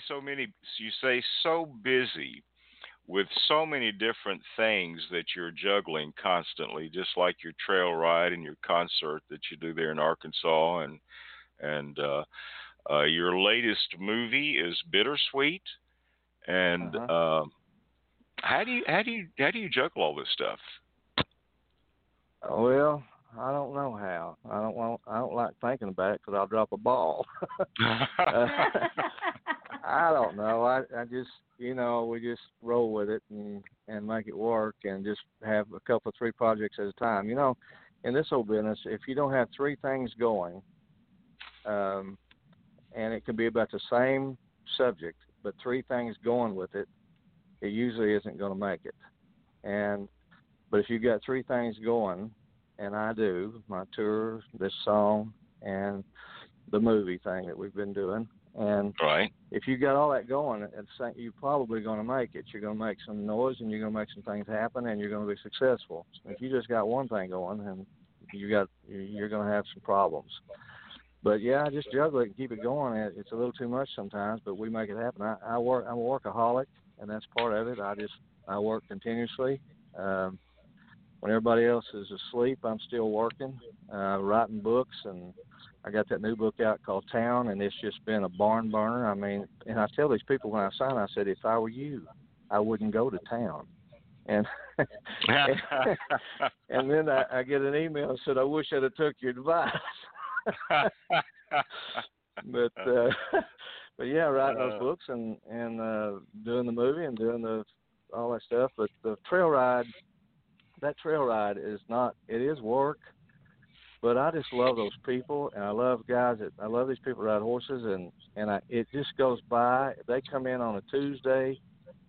so busy with so many different things that you're juggling constantly, just like your trail ride and your concert that you do there in Arkansas, and your latest movie is Bittersweet. And how do you juggle all this stuff? Well, I don't know how. I don't like thinking about it because I'll drop a ball. I don't know. I just, you know, we just roll with it and make it work, and just have a couple of 3 projects at a time. You know, in this old business, if you don't have 3 things going. And it can be about the same subject, but 3 things going with it, it usually isn't going to make it. But if you've got 3 things going, and I do, my tour, this song, and the movie thing that we've been doing, and if you got all that going, you're probably going to make it. You're going to make some noise, and you're going to make some things happen, and you're going to be successful. If you just got one thing going, and you're going to have some problems. But yeah, I just juggle it and keep it going. It's a little too much sometimes, but we make it happen. I'm a workaholic, and that's part of it. I work continuously. When everybody else is asleep, I'm still working, writing books, and I got that new book out called Town, and it's just been a barn burner. I mean, and I tell these people when I sign, I said, if I were you, I wouldn't go to town. And then I get an email that said, I wish I'd have took your advice. But yeah, writing those books and doing the movie and doing all that stuff. But the trail ride is not. It is work, but I just love those people, and I love guys that I love these people that ride horses, and it just goes by. They come in on a Tuesday,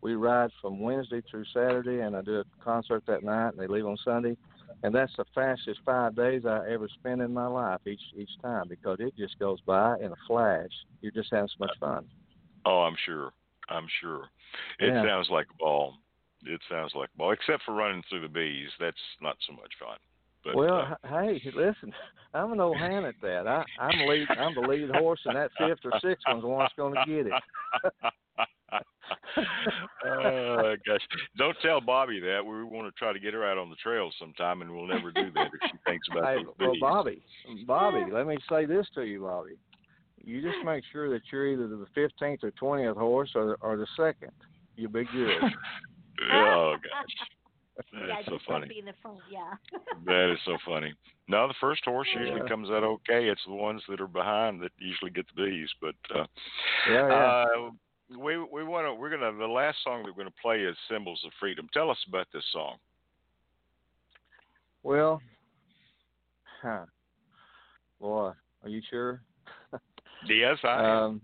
we ride from Wednesday through Saturday, and I do a concert that night, and they leave on Sunday. And that's the fastest 5 days I ever spend in my life each time, because it just goes by in a flash. You're just having so much fun. Oh, I'm sure. It sounds like a ball. Except for running through the bees. That's not so much fun. But, well, hey, listen, I'm an old hand at that. I'm the lead horse, and that 5th or 6th one's the one that's going to get it. Oh, gosh. Don't tell Bobbi that. We want to try to get her out on the trail sometime, and we'll never do that if she thinks about those bees. Well, Bobbi, let me say this to you, Bobbi. You just make sure that you're either the 15th or 20th horse or the second. You'll be good. Oh, gosh. That's so funny. Be in the front, yeah. That is so funny. No, the first horse usually comes out okay. It's the ones that are behind that usually get the bees. But we're gonna the last song that we're gonna play is "Symbols of Freedom." Tell us about this song. Well, boy, are you sure? Yes, I am.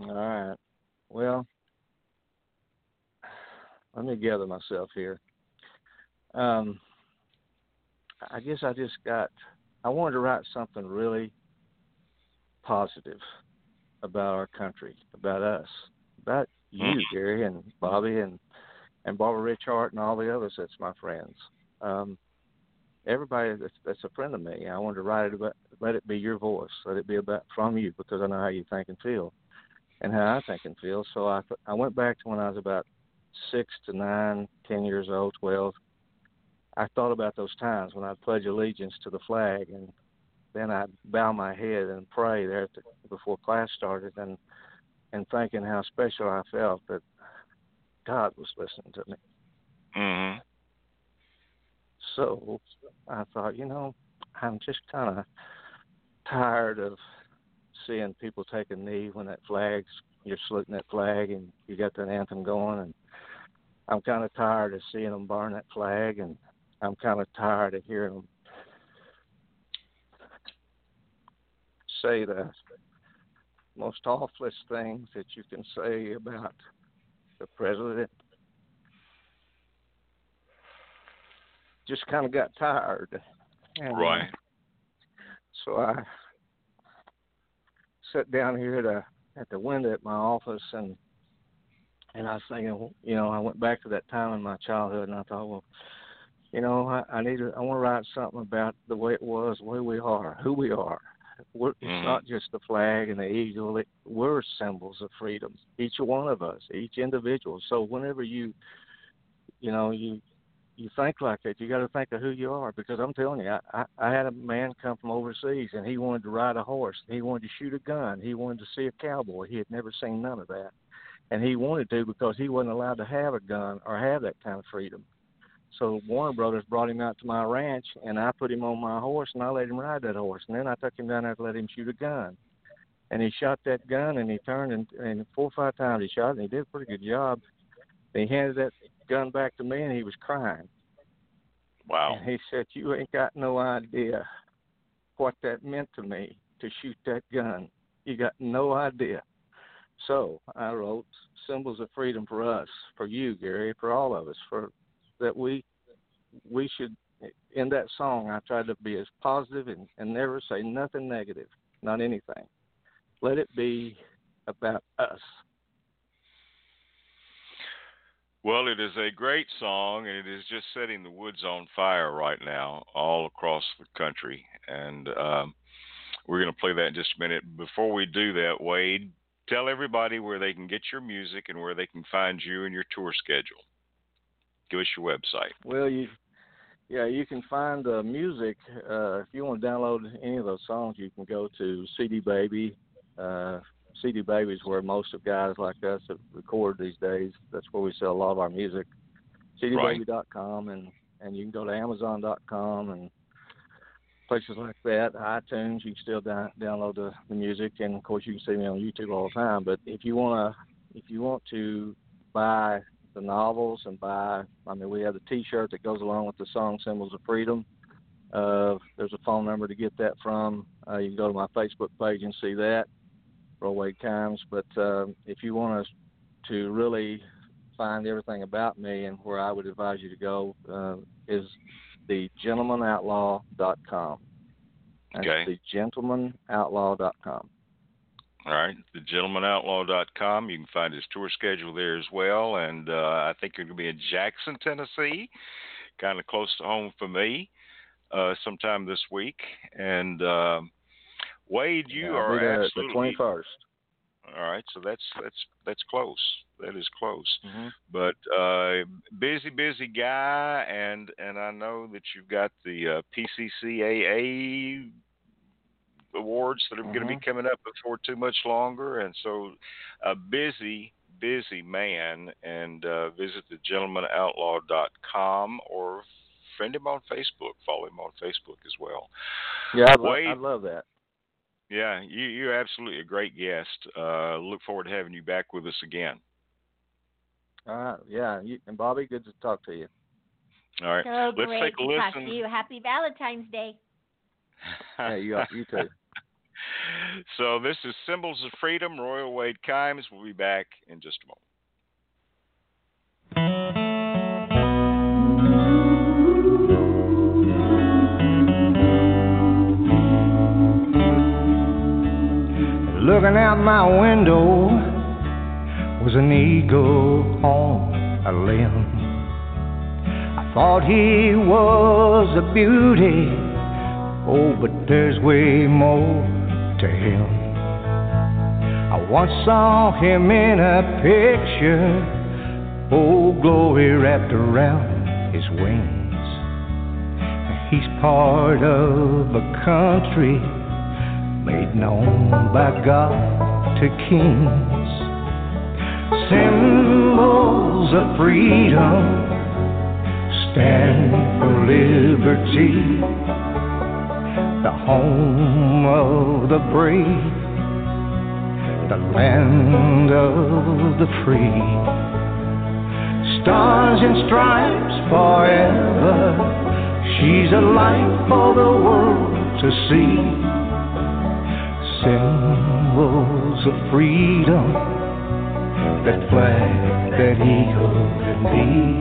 All right. Well, let me gather myself here. I guess I wanted to write something really positive about our country, about us, about you, Gary, and Bobby, and Barbara Richart, and all the others that's my friends. Everybody that's a friend of me, I wanted to write it about, let it be your voice, let it be about from you, because I know how you think and feel, and how I think and feel. So I went back to when I was about 6 to 9, 10 years old, 12. I thought about those times when I'd pledge allegiance to the flag, and then I'd bow my head and pray there before class started, and thinking how special I felt that God was listening to me. Mm-hmm. So I thought, I'm just kind of tired of seeing people take a knee when you're saluting that flag and you got that anthem going. And I'm kind of tired of seeing them burn that flag. And I'm kind of tired of hearing them say the most awful things that you can say about the president. Just kind of got tired. And right. So I sat down here at the window at my office, and I was thinking, I went back to that time in my childhood, and I thought, well, I want to write something about the way it was, the way we are, who we are. It's not just the flag and the eagle. We're symbols of freedom, each one of us, each individual. So whenever you think like that, you got to think of who you are, because I'm telling you, I had a man come from overseas, and he wanted to ride a horse. He wanted to shoot a gun. He wanted to see a cowboy. He had never seen none of that. And he wanted to, because he wasn't allowed to have a gun or have that kind of freedom. So Warner Brothers brought him out to my ranch, and I put him on my horse, and I let him ride that horse. And then I took him down there to let him shoot a gun. And he shot that gun, and he turned, and 4 or 5 times he shot it, and he did a pretty good job. And he handed that gun back to me, and he was crying. Wow. And he said, "You ain't got no idea what that meant to me to shoot that gun. You got no idea." So I wrote "Symbols of Freedom" for us, for you, Gary, for all of us, for that we should. In that song, I tried to be as positive and never say nothing negative, not anything. Let it be about us. Well, it is a great song, and it is just setting the woods on fire right now all across the country. And we're going to play that in just a minute. Before we do that, Wade, tell everybody where they can get your music and where they can find you and your tour schedule. Give us your website. Well, you can find the music. If you want to download any of those songs, you can go to CD Baby. CD Baby is where most of guys like us that record these days. That's where we sell a lot of our music. CDBaby.com, and you can go to Amazon.com and places like that. iTunes, you can still download the music, and of course you can see me on YouTube all the time. But if you want to buy the novels and we have the T-shirt that goes along with the song "Symbols of Freedom." There's a phone number to get that from. You can go to my Facebook page and see that. Royal Wade Kimes. But if you want us to really find everything about me, and where I would advise you to go is thegentlemanoutlaw.com. That's okay. thegentlemanoutlaw.com. All right, thegentlemanoutlaw.com. You can find his tour schedule there as well. And I think you're going to be in Jackson, Tennessee, kind of close to home for me, sometime this week. And Wade, you are absolutely the 21st. All right, so that's close. That is close. Mm-hmm. But busy guy, and I know that you've got the PCCAA awards that are going to be coming up before too much longer. And so a busy man. And visit the gentlemanoutlaw.com or friend him on Facebook. Follow him on Facebook as well. Yeah, I love that. Yeah, you're absolutely a great guest. Look forward to having you back with us again. Yeah, and Bobbi, good to talk to you. All right, so let's take a listen. Talk to you. Happy Valentine's Day. Yeah, you too. So this is Symbols of Freedom, Royal Wade Kimes. We'll be back in just a moment. Looking out my window was an eagle on a limb. I thought he was a beauty, oh, but there's way more to him. I once saw him in a picture, oh, glory wrapped around his wings. He's part of a country made known by God to kings. Symbols of freedom stand for liberty, the home of the brave, the land of the free. Stars and stripes forever, she's a light for the world to see. Symbols of freedom, that flag, that eagle, that bee.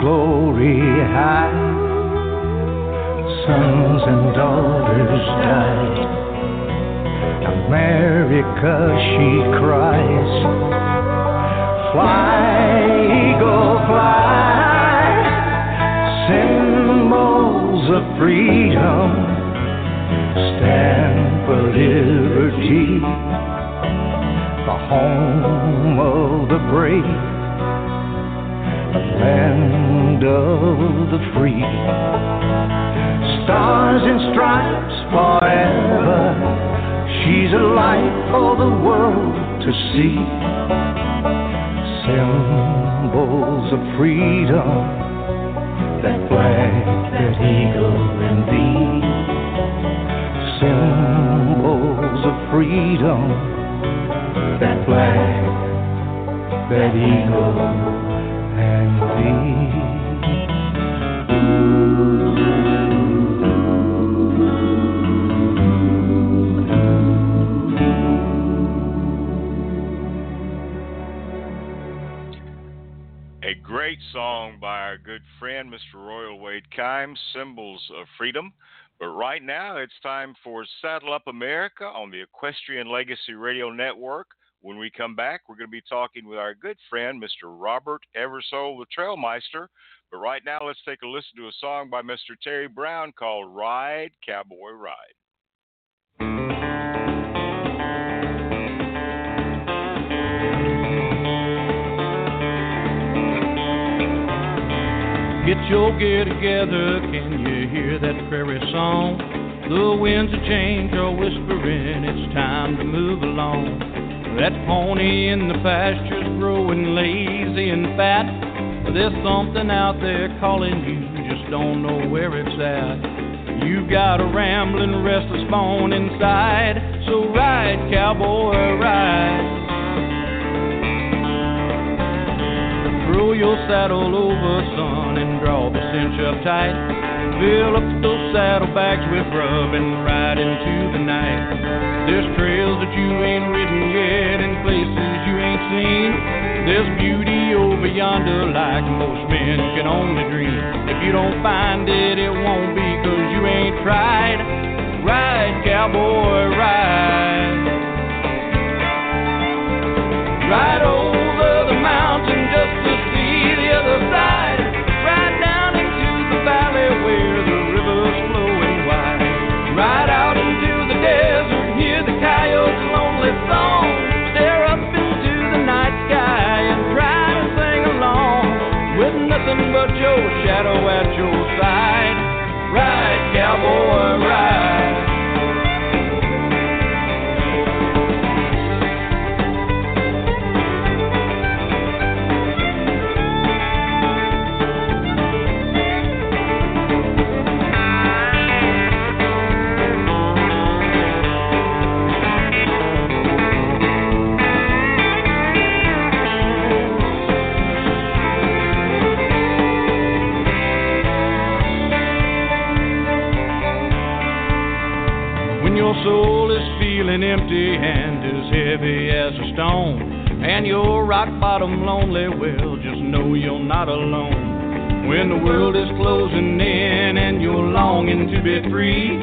Glory high, sons and daughters died. America, she cries, fly, eagle, fly. Symbols of freedom stand for liberty, the home of the brave, the land of the free. Stars and stripes forever, she's a light for the world to see. Symbols of freedom, that flag, that eagle and thee. Symbols of freedom, that flag, that eagle. A great song by our good friend, Mr. Royal Wade Kimes, Symbols of Freedom. But right now it's time for Saddle Up America on the Equestrian Legacy Radio Network. When we come back, we're going to be talking with our good friend, Mr. Robert Eversole, the Trailmeister. But right now, let's take a listen to a song by Mr. Terry Brown called Ride, Cowboy, Ride. Get your gear together, can you hear that prairie song? The winds of change are whispering, it's time to move along. That pony in the pasture's growing lazy and fat. There's something out there calling you, just don't know where it's at. You've got a rambling, restless bone inside, so ride, cowboy, ride. Throw your saddle over, son, and draw the cinch up tight. Fill up those saddlebags with rub and ride into the night. There's trails that you ain't ridden yet and places you ain't seen. There's beauty over yonder like most men can only dream. If you don't find it, it won't be 'cause you ain't tried. Ride, cowboy, ride. Ride over the mountain just to see the other side. Ride down into the valley where the heavy as a stone, and you're rock bottom lonely, well, just know you're not alone. When the world is closing in and you're longing to be free,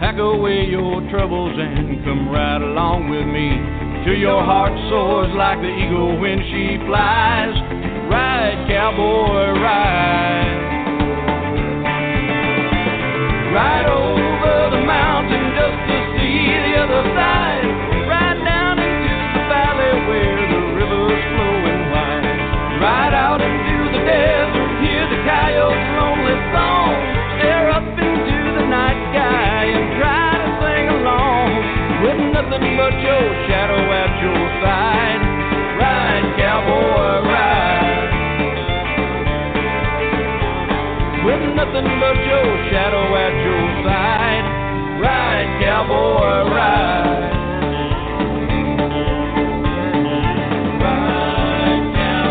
pack away your troubles and come right along with me. Till your heart soars like the eagle when she flies, ride, cowboy, ride. Ride over the mountain just to see the other side. Ride down into the valley where the river's flowing wide. Ride out into the desert, hear the coyote's lonely song. Stare up into the night sky and try to sing along. With nothing but your shadow at your side. Ride, cowboy, ride. With nothing but your shadow at your side. Ride, cowboy, ride. Ride, cowboy, ride. Ride, cowboy, ride. Ride, cowboy.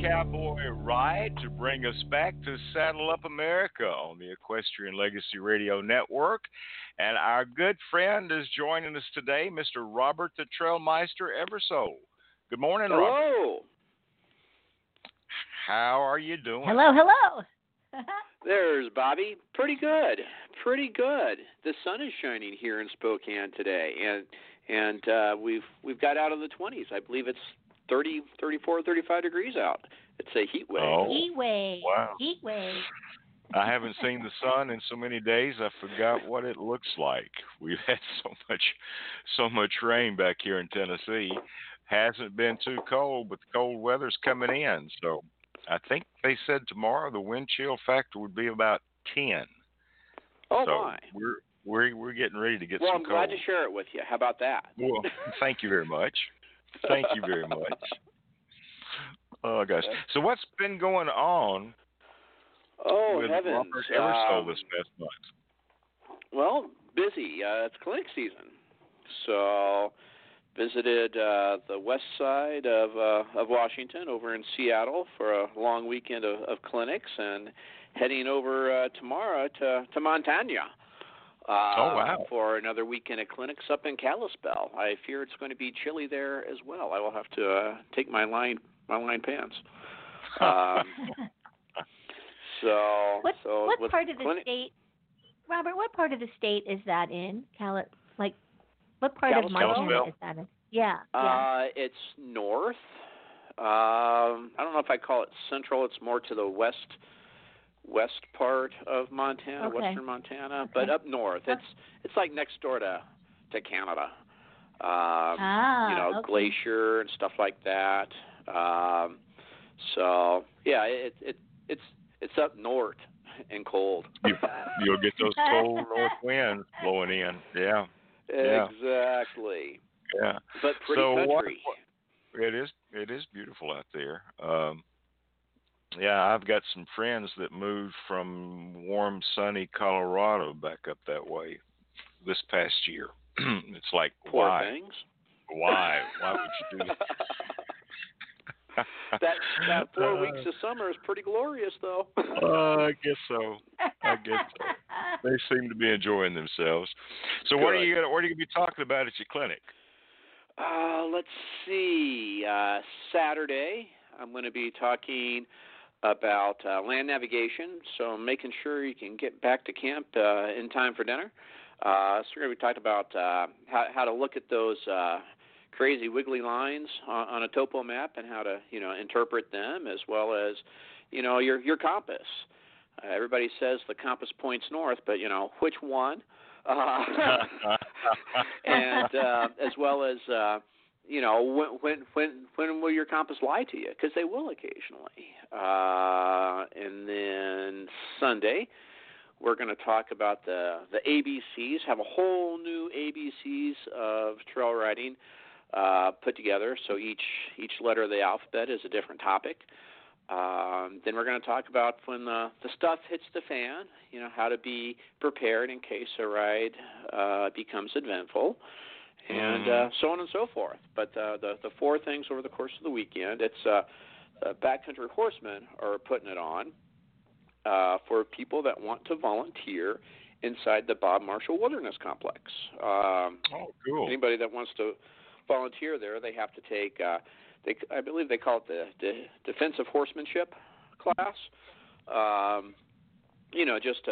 Cowboy Ride to bring us back to Saddle Up America on the Equestrian Legacy Radio Network. And our good friend is joining us today, Mr. Robert the Trailmeister Eversole. Good morning, hello. Robert. How are you doing? Hello. There's Bobby. Pretty good. The sun is shining here in Spokane today, and we've got out of the 20s. I believe it's 30, 34, 35 degrees out. It's a heat wave. Oh, heat wave. Wow. Heat wave. I haven't seen the sun in so many days. I forgot what it looks like. We've had so much rain back here in Tennessee. Hasn't been too cold, but the cold weather's coming in. So I think they said tomorrow the wind chill factor would be about 10. Oh, so my. We're getting ready to get some cold. Well, I'm glad to share it with you. How about that? Well, thank you very much. Thank you very much. Oh, gosh. So what's been going on with Robert Eversole this past month? Well, busy. It's clinic season. So visited the west side of Washington over in Seattle for a long weekend of clinics, and heading over tomorrow to Montana. For another weekend at clinics up in Kalispell. I fear it's going to be chilly there as well. I will have to take my line pants. What part of the state, Robert? What part of the state is that in? What part of Montana is that in? Yeah. It's north. I don't know if I call it central. It's more to the west part of Montana, okay. Western Montana, okay. But up north, it's like next door to Canada. Okay. Glacier and stuff like that. It's up north and cold. You'll get those cold north winds blowing in. Yeah. Exactly. Yeah. But pretty country. It is beautiful out there. Yeah, I've got some friends that moved from warm, sunny Colorado back up that way this past year. It's like, poor why? Things. Why? Why would you do that? That 4 weeks of summer is pretty glorious, though. I guess so. They seem to be enjoying themselves. So good. What are you going to be talking about at your clinic? Let's see. Saturday, I'm going to be talking about land navigation, so making sure you can get back to camp in time for dinner. So we're going to be talking about how to look at those crazy wiggly lines on a topo map and how to interpret them, as well as your compass. Everybody says the compass points north, but which one? And as well as when will your compass lie to you? Because they will occasionally. And then Sunday, we're going to talk about the ABCs, have a whole new ABCs of trail riding put together. So each letter of the alphabet is a different topic. Then we're going to talk about when the stuff hits the fan, you know, how to be prepared in case a ride becomes eventful, and so on and so forth. But the four things over the course of the weekend, it's Backcountry Horsemen are putting it on for people that want to volunteer inside the Bob Marshall Wilderness Complex. Cool. Anybody that wants to volunteer there, they have to take I believe they call it the defensive horsemanship class. Just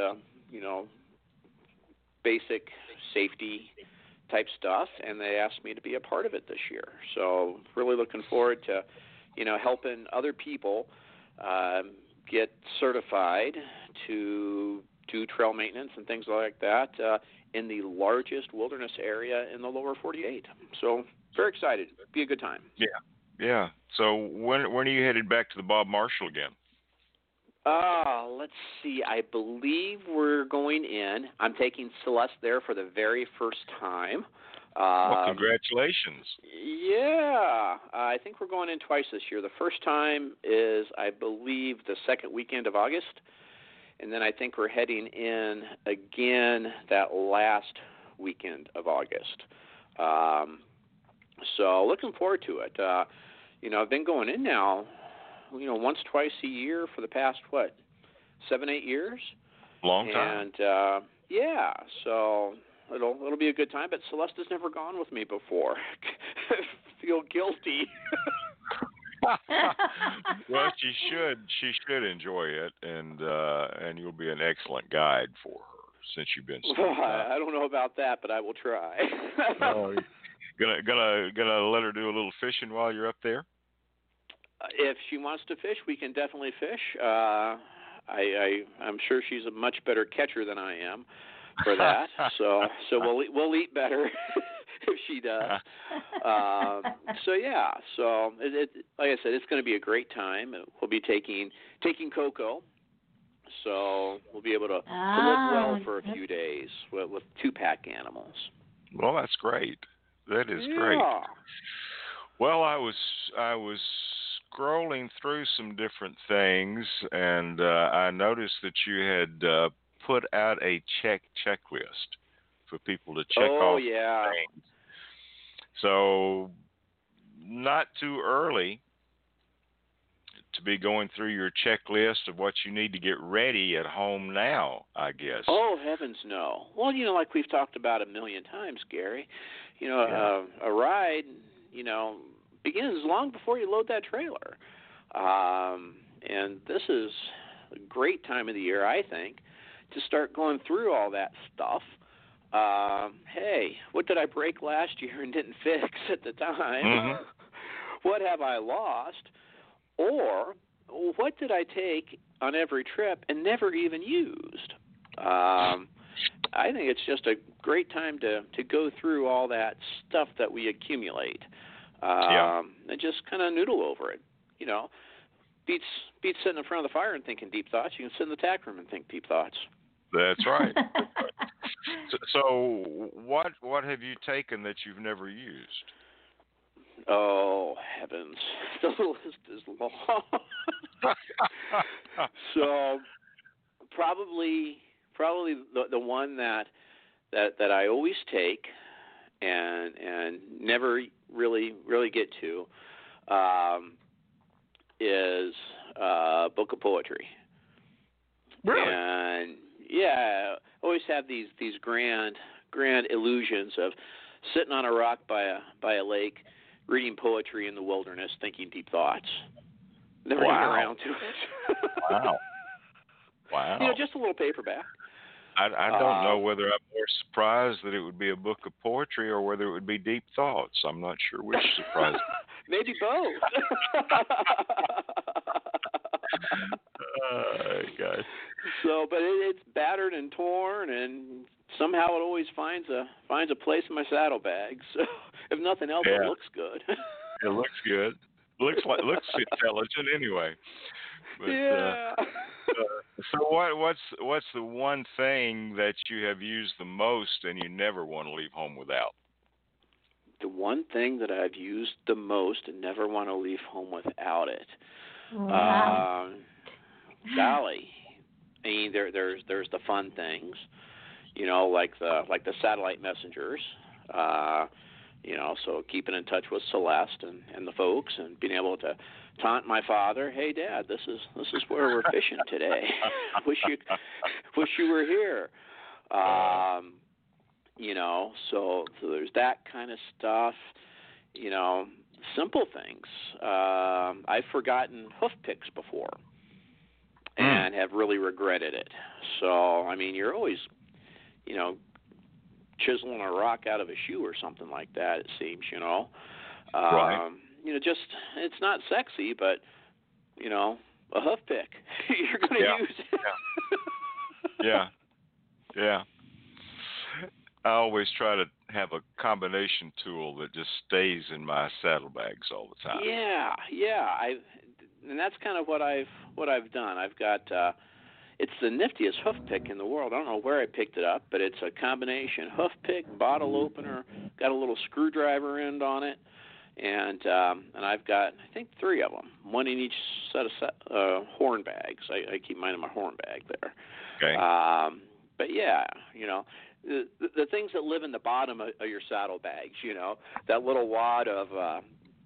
basic safety type stuff, and they asked me to be a part of it this year. So really looking forward to helping other people get certified to do trail maintenance and things like that in the largest wilderness area in the lower 48. So very excited. It'd be a good time. Yeah. Yeah. So when are you headed back to the Bob Marshall again? Let's see. I believe we're going in. I'm taking Celeste there for the very first time. Well, congratulations. Yeah. I think we're going in twice this year. The first time is, I believe, the second weekend of August. And then I think we're heading in again that last weekend of August. So looking forward to it. I've been going in now, once, twice a year for the past, 7, 8 years? Long time. And, so it'll be a good time. But Celeste's never gone with me before. Feel guilty. Well, she should enjoy it, and you'll be an excellent guide for her since you've been so I don't know about that, but I will try. Gonna let her do a little fishing while you're up there? If she wants to fish, we can definitely fish. I'm sure she's a much better catcher than I am for that. so we'll eat better if she does. So it, like I said, it's going to be a great time. We'll be taking Coco, so we'll be able to live well for a few days with 2-pack animals. Well, that's great. That is great. Well, I was scrolling through some different things, and I noticed that you had put out a checklist for people to check off things. So, not too early to be going through your checklist of what you need to get ready at home now, I guess. Oh, heavens no. Well, like we've talked about a million times, Gary, a ride, begins long before you load that trailer. And this is a great time of the year, I think, to start going through all that stuff. Hey, what did I break last year and didn't fix at the time? Mm-hmm. What have I lost? Or what did I take on every trip and never even used? I think it's just a great time to go through all that stuff that we accumulate and just kind of noodle over it. Beats sitting in front of the fire and thinking deep thoughts. You can sit in the tack room and think deep thoughts. That's right. So what have you taken that you've never used? Oh, heavens. The list is long. So probably the one that I always take and never really get to is a book of poetry. Really? And I always have these grand illusions of sitting on a rock by a lake, reading poetry in the wilderness, thinking deep thoughts. Never getting around to it. Wow. Just a little paperback. I don't know whether I'm more surprised that it would be a book of poetry or whether it would be deep thoughts. I'm not sure which surprised me. Maybe both. Gosh. So, but it's battered and torn, and somehow it always finds a place in my saddlebag. So, if nothing else, it looks good. It looks good. Looks intelligent anyway. But, so what's the one thing that you have used the most and you never want to leave home without? The one thing that I've used the most and never want to leave home without it. Wow. Golly, I mean, there's the fun things, you know, like the satellite messengers, you know, so keeping in touch with Celeste and the folks, and being able to taunt my father, hey Dad, this is where we're fishing today. wish you were here. You know, so there's that kind of stuff, you know, simple things. I've forgotten hoof picks before and have really regretted it. So, I mean, you're always, you know, chiseling a rock out of a shoe or something like that, it seems, you know. Right. You know, just, it's not sexy, but, you know, a hoof pick. You're going to use it. Yeah. Yeah. I always try to have a combination tool that just stays in my saddlebags all the time. Yeah. And that's kind of what I've done. I've got it's the niftiest hoof pick in the world. I don't know where I picked it up, but it's a combination hoof pick, bottle opener, got a little screwdriver end on it, and I've got I think 3 of them, one in each set of horn bags. I keep mine in my horn bag there. Okay. But yeah, you know. The things that live in the bottom of your saddlebags, you know, that little wad of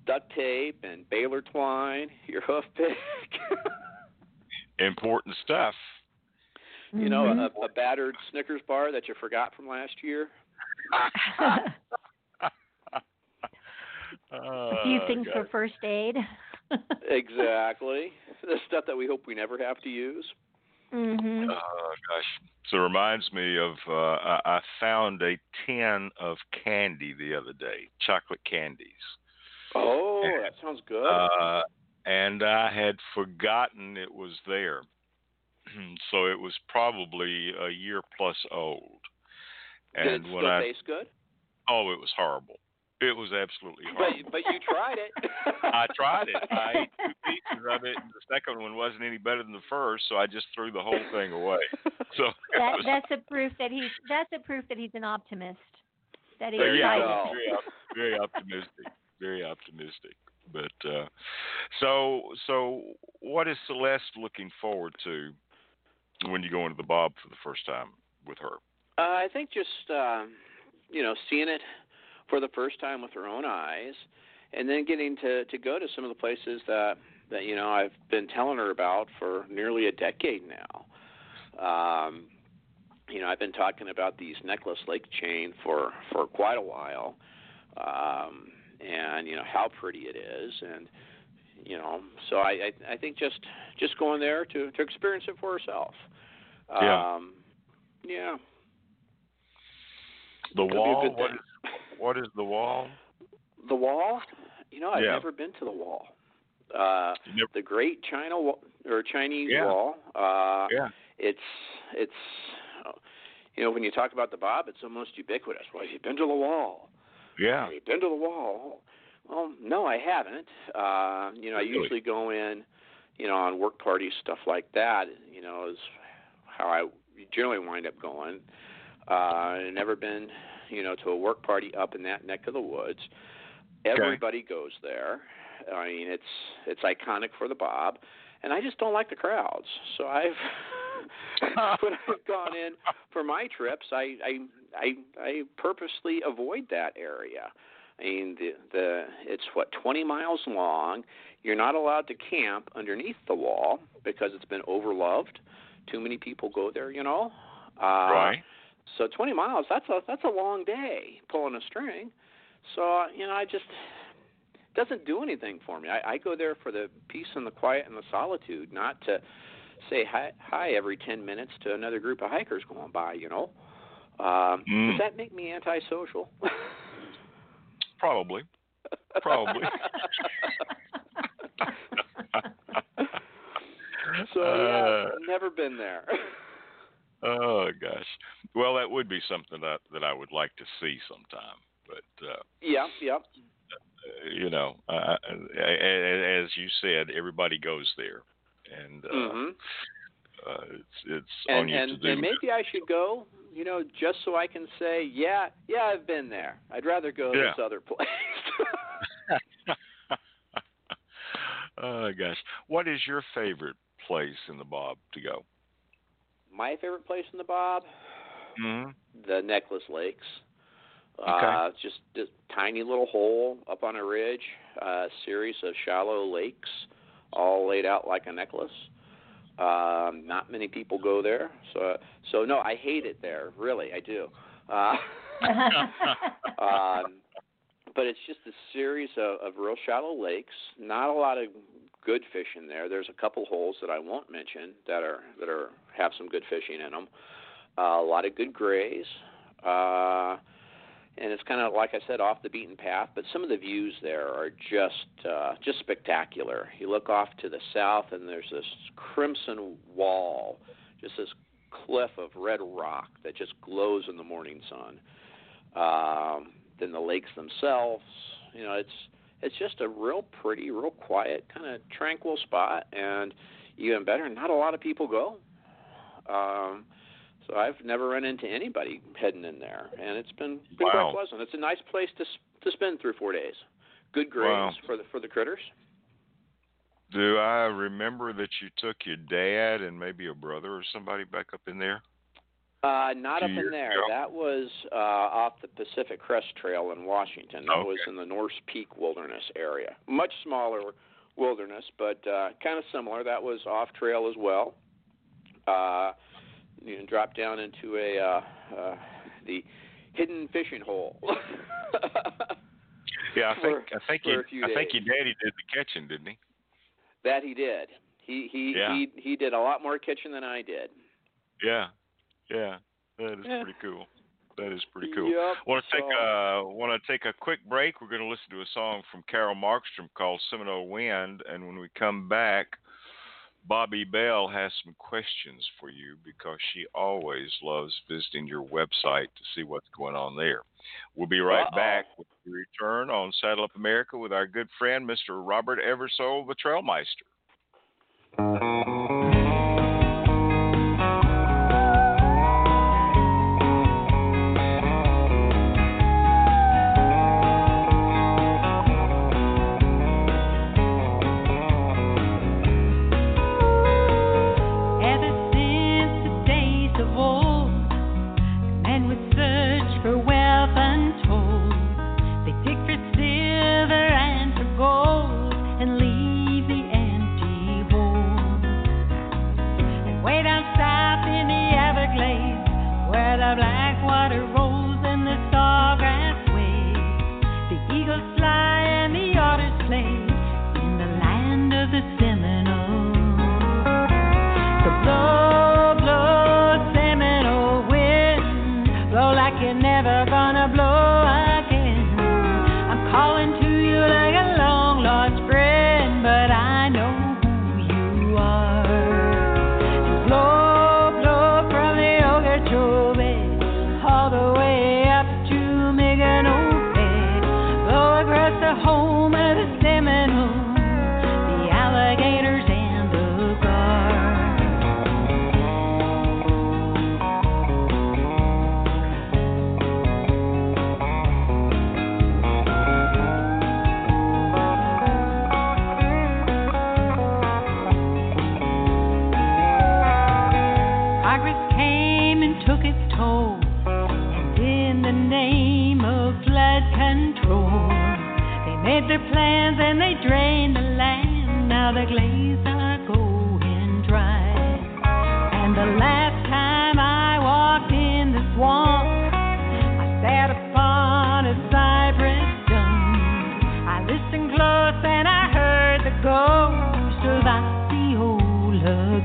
duct tape and baler twine, your hoof pick. Important stuff. You know, a battered Snickers bar that you forgot from last year. A few things for first aid. Exactly. The stuff that we hope we never have to use. Mm-hmm. Gosh. So it reminds me of I found a tin of candy the other day, chocolate candies. Oh, that sounds good. And I had forgotten it was there. So it was probably a year plus old. And did it still taste good? Oh, it was horrible. It was absolutely horrible. But you tried it. I tried it. I ate 2 pieces of it, and the second one wasn't any better than the first, so I just threw the whole thing away. So that's a proof that he's an optimist. That he's very optimistic. Very optimistic. But so what is Celeste looking forward to when you go into the Bob for the first time with her? I think just you know, seeing it for the first time with her own eyes, and then getting to go to some of the places that you know, I've been telling her about for nearly a decade now. You know, I've been talking about these Necklace Lake chain for quite a while, and you know how pretty it is, and you know, so I think just going there to experience it for herself. Yeah. The wall. What is the wall? The wall? You know, I've never been to the wall. The Great China Wall, or Chinese Wall. It's you know, when you talk about the Bob, it's almost ubiquitous. Well, have you been to the wall? Yeah. Have you been to the wall? Well, no, I haven't. You know, I usually go in, you know, on work parties, stuff like that. You know, is how I generally wind up going. I've never been, you know, to a work party up in that neck of the woods. Everybody goes there. I mean, it's iconic for the Bob, and I just don't like the crowds. So when I've gone in for my trips, I purposely avoid that area. I mean, it's 20 miles long. You're not allowed to camp underneath the wall because it's been overloved. Too many people go there, you know. Right. So 20 miles, that's a long day pulling a string. So, you know, it doesn't do anything for me. I go there for the peace and the quiet and the solitude, not to say hi every 10 minutes to another group of hikers going by, you know. Does that make me antisocial? Probably. So, yeah, I've never been there. Oh, gosh. Well, that would be something that I would like to see sometime. But you know, as you said, everybody goes there. And it's on you to do. And maybe I should go, you know, just so I can say, yeah, I've been there. I'd rather go to this other place. Oh, gosh. What is your favorite place in the Bob to go? My favorite place in the Bob? Mm-hmm. The Necklace Lakes. Okay. Just this tiny little hole up on a ridge, a series of shallow lakes all laid out like a necklace. Not many people go there. So no, I hate it there. Really, I do. But it's just a series of real shallow lakes. Not a lot of good fish in there. There's a couple holes that I won't mention that have some good fishing in them. A lot of good grays. And it's kind of, like I said, off the beaten path, but some of the views there are just spectacular. You look off to the south, and there's this crimson wall, just this cliff of red rock that just glows in the morning sun. Then the lakes themselves, it's just a real pretty, real quiet, kind of tranquil spot, and even better, not a lot of people go. So I've never run into anybody heading in there, and it's been quite pleasant. It's a nice place to spend 3 or 4 days. Good grades for the critters. Do I remember that you took your dad and maybe a brother or somebody back up in there? Not up in there. Ago? That was off the Pacific Crest Trail in Washington. That was in the North Peak Wilderness area. Much smaller wilderness, but kind of similar. That was off trail as well. You can drop down into the hidden fishing hole. Yeah, I think your daddy did the catching, didn't he? That he did. He did a lot more catching than I did. Yeah. That is pretty cool. Yep, Want to take a quick break. We're going to listen to a song from Carol Markstrom called Seminole Wind, and when we come back, Bobbi Bell has some questions for you because she always loves visiting your website to see what's going on there. We'll be right back with the return on Saddle Up America with our good friend, Mr. Robert Eversole, the Trailmeister.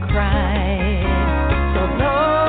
Cry. So blow.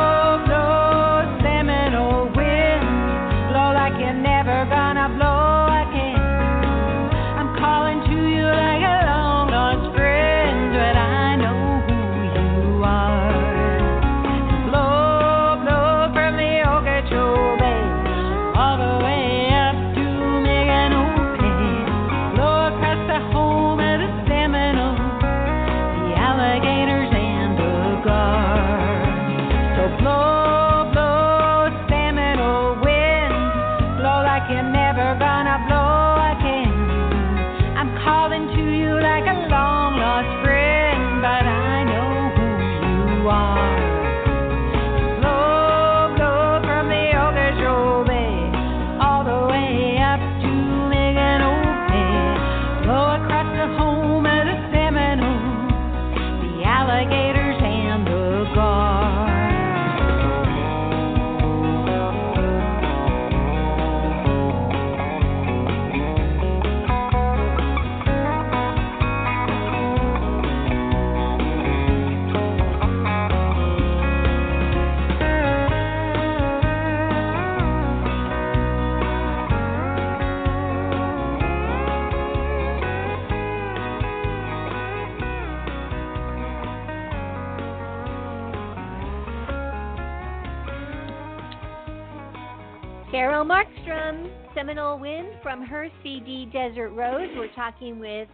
Carol Markstrom, seminal win from her CD Desert Road. We're talking with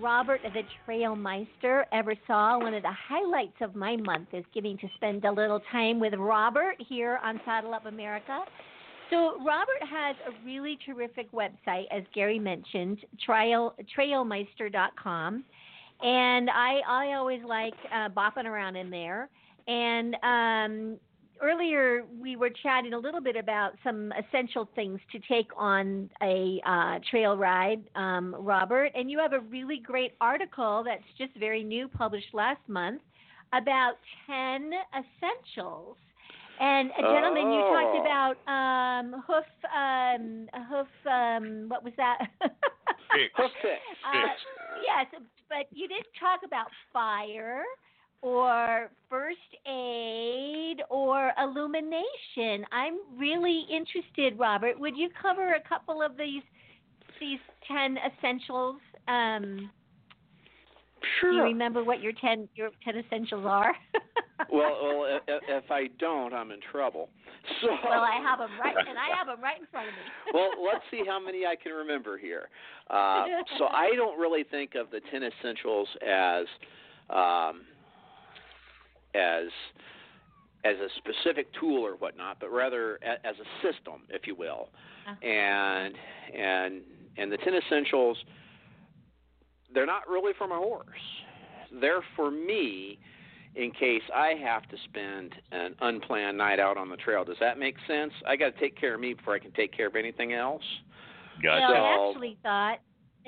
Robert the Trailmeister Eversole. One of the highlights of my month is getting to spend a little time with Robert here on Saddle Up America. So Robert has a really terrific website, as Gary mentioned, trailmeister.com. And I always like bopping around in there. And earlier we were chatting a little bit about some essential things to take on a trail ride, Robert. And you have a really great article that's just very new, published last month, about 10 essentials. And, gentlemen, you talked about what was that? Hoof fix. Yes, but you didn't talk about fire or first aid or illumination. I'm really interested, Robert. Would you cover a couple of these 10 essentials? Sure. Do you remember what your 10 essentials are? Well, if I don't, I'm in trouble. So, well, I have them right in front of me. Well, let's see how many I can remember here. So I don't really think of the 10 essentials as a specific tool or whatnot, but rather as a system, if you will. Uh-huh. And the 10 essentials, they're not really for my horse. They're for me, in case I have to spend an unplanned night out on the trail. Does that make sense? I got to take care of me before I can take care of anything else. Gotcha. You know, I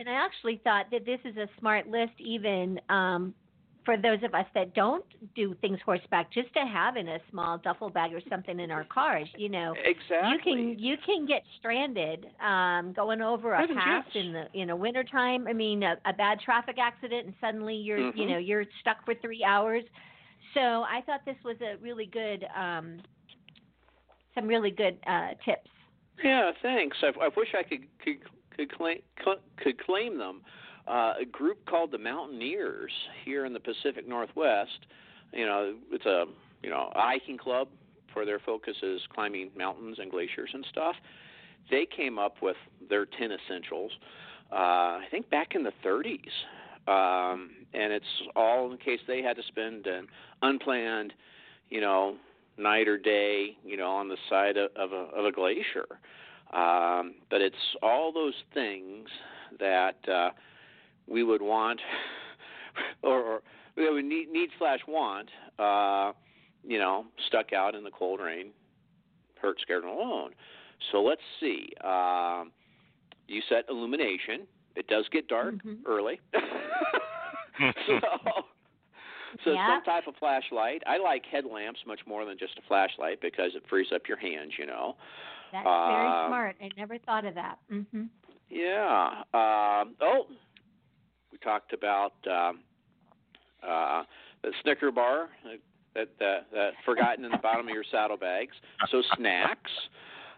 actually thought that this is a smart list, even for those of us that don't do things horseback, just to have in a small duffel bag or something in our cars. You know, exactly. You can get stranded going over a pass in a wintertime. I mean, a bad traffic accident, and suddenly you're stuck for 3 hours. So I thought this was a really good, some really good tips. Yeah, thanks. I wish I could claim them. A group called the Mountaineers here in the Pacific Northwest. You know, it's a hiking club for their focus is climbing mountains and glaciers and stuff. They came up with their 10 essentials, I think back in the 30s. And it's all in case they had to spend an unplanned, night or day, on the side of a glacier. But it's all those things that we would want or we would need/want, stuck out in the cold rain, hurt, scared, and alone. So let's see. You said illumination. It does get dark early. So some type of flashlight. I like headlamps much more than just a flashlight because it frees up your hands, That's very smart. I never thought of that. Mm-hmm. Yeah. We talked about the Snicker bar that forgotten in the bottom of your saddlebags. So snacks.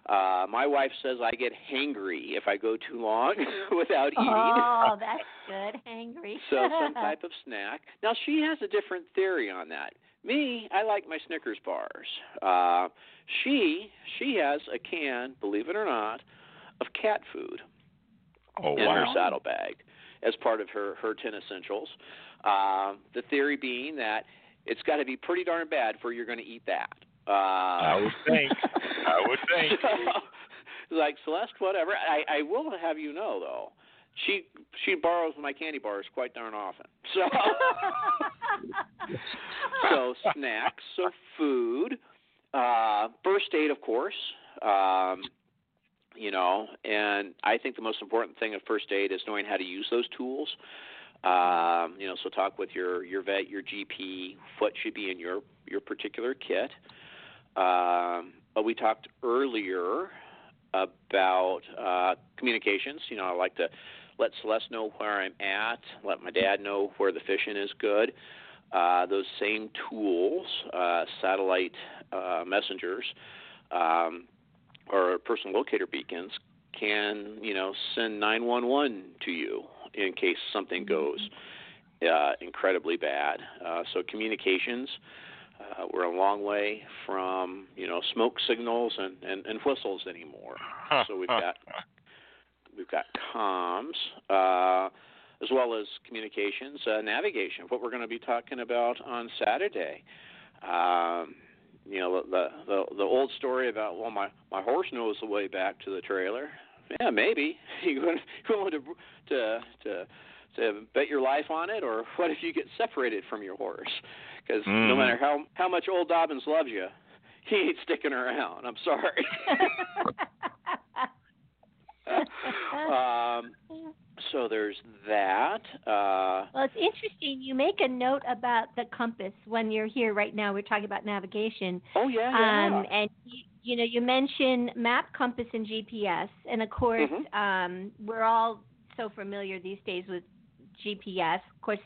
My wife says I get hangry if I go too long without eating. Oh, that's good, hangry. So some type of snack. Now, she has a different theory on that. Me, I like my Snickers bars. She has a can, believe it or not, of cat food her saddlebag as part of her 10 essentials. The theory being that it's got to be pretty darn bad for you're going to eat that. I would think. So, like Celeste, whatever. I will have you know, though, she borrows my candy bars quite darn often. So, so snacks, so food, first aid, of course. And I think the most important thing of first aid is knowing how to use those tools. So talk with your vet, your GP, what should be in your particular kit. But we talked earlier about communications. I like to let Celeste know where I'm at, let my dad know where the fishing is good. Those same tools, satellite messengers, or personal locator beacons can, send 911 to you in case something goes incredibly bad. So communications, We're a long way from, you know, smoke signals and whistles anymore. So we've got comms, as well as communications, navigation, what we're going to be talking about on Saturday. You know, the old story about, well, my horse knows the way back to the trailer. Yeah, maybe. You're going to bet your life on it, or what if you get separated from your horse? Because no matter how much old Dobbins loves you, he ain't sticking around. I'm sorry. So there's that. Well, it's interesting. You make a note about the compass when you're here right now. We're talking about navigation. Oh, yeah. And, you know, you mention map, compass, and GPS. And, of course, we're all so familiar these days with GPS. Of course,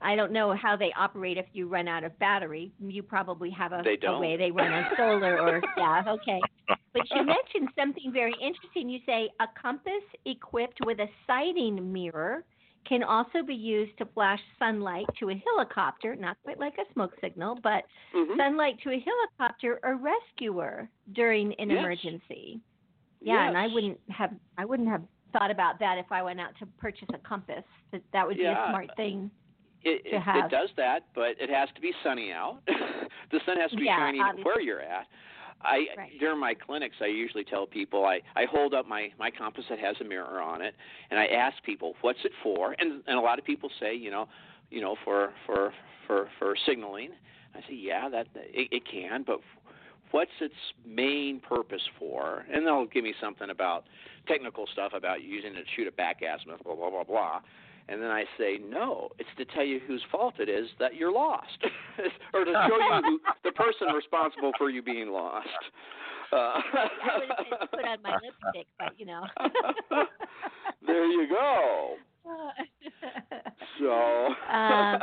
I don't know how they operate if you run out of battery. You probably have a way they run on solar or, yeah, okay. But you mentioned something very interesting. You say a compass equipped with a sighting mirror can also be used to flash sunlight to a helicopter, not quite like a smoke signal, but sunlight to a helicopter or rescuer during an emergency. Yeah, and I wouldn't have thought about that if I went out to purchase a compass. That would be a smart thing to have. It does that, but it has to be sunny out. The sun has to be shining where you're at. During my clinics, I usually tell people, I hold up my compass that has a mirror on it, and I ask people, what's it for? And a lot of people say, you know, for signaling. I say, yeah, that it can, but what's its main purpose for? And they'll give me something about technical stuff about using it to shoot a back-ass myth, blah, blah, blah, blah. And then I say, no, it's to tell you whose fault it is that you're lost, or to show you the person responsible for you being lost. I would have been put on my lipstick, but, you know. There you go. Yeah.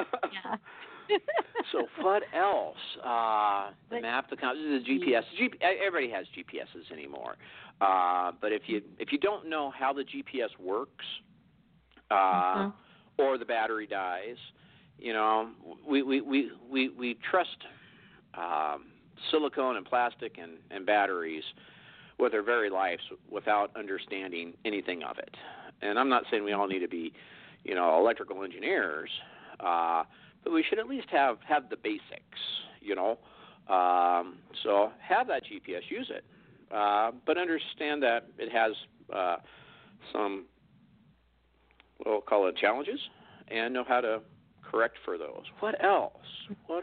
So what else? The map, the GPS. Everybody has GPSs anymore. But if you don't know how the GPS works, or the battery dies, you know, we trust silicone and plastic and batteries with their very lives without understanding anything of it. And I'm not saying we all need to be, you know, electrical engineers. But we should at least have the basics, you know. So have that GPS, use it. But understand that it has some, we'll call it challenges, and know how to correct for those. What else? You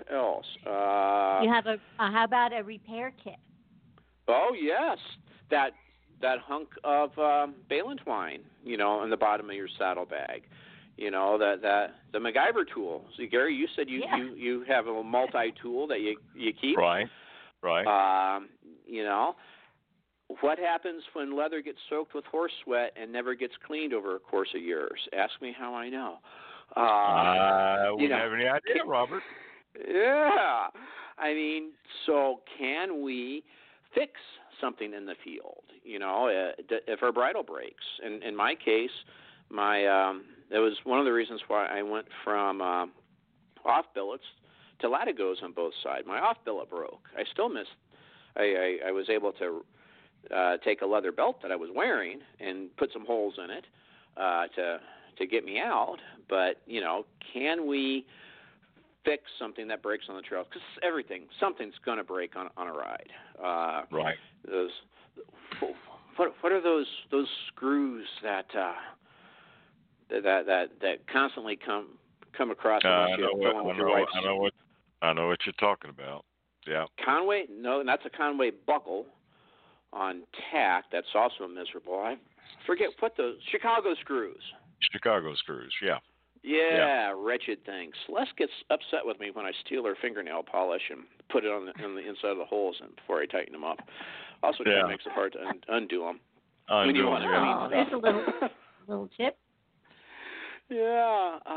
have how about a repair kit? Oh, yes. That hunk of baling twine, you know, in the bottom of your saddlebag. You know, that the MacGyver tool. See, Gary, you said you have a multi-tool that you keep. Right. You know, what happens when leather gets soaked with horse sweat and never gets cleaned over a course of years? Ask me how I know. I wouldn't have any idea, Robert. Yeah. I mean, so can we fix something in the field? You know, if our bridle breaks. In my case, that was one of the reasons why I went from off billets to latigos on both sides. My off billet broke. I still missed. I was able to take a leather belt that I was wearing and put some holes in it to get me out. But you know, can we fix something that breaks on the trail? Because something's going to break on a ride. Right. Those. What are those screws that? That constantly come across. I know what you're talking about. Yeah. Conway? No, that's a Conway buckle on tack. That's also miserable. I forget what those Chicago screws. Yeah. Yeah. Wretched things. Celeste gets upset with me when I steal her fingernail polish and put it on the inside of the holes and before I tighten them up. Also, it makes it hard to undo them. There's a little tip. Yeah, a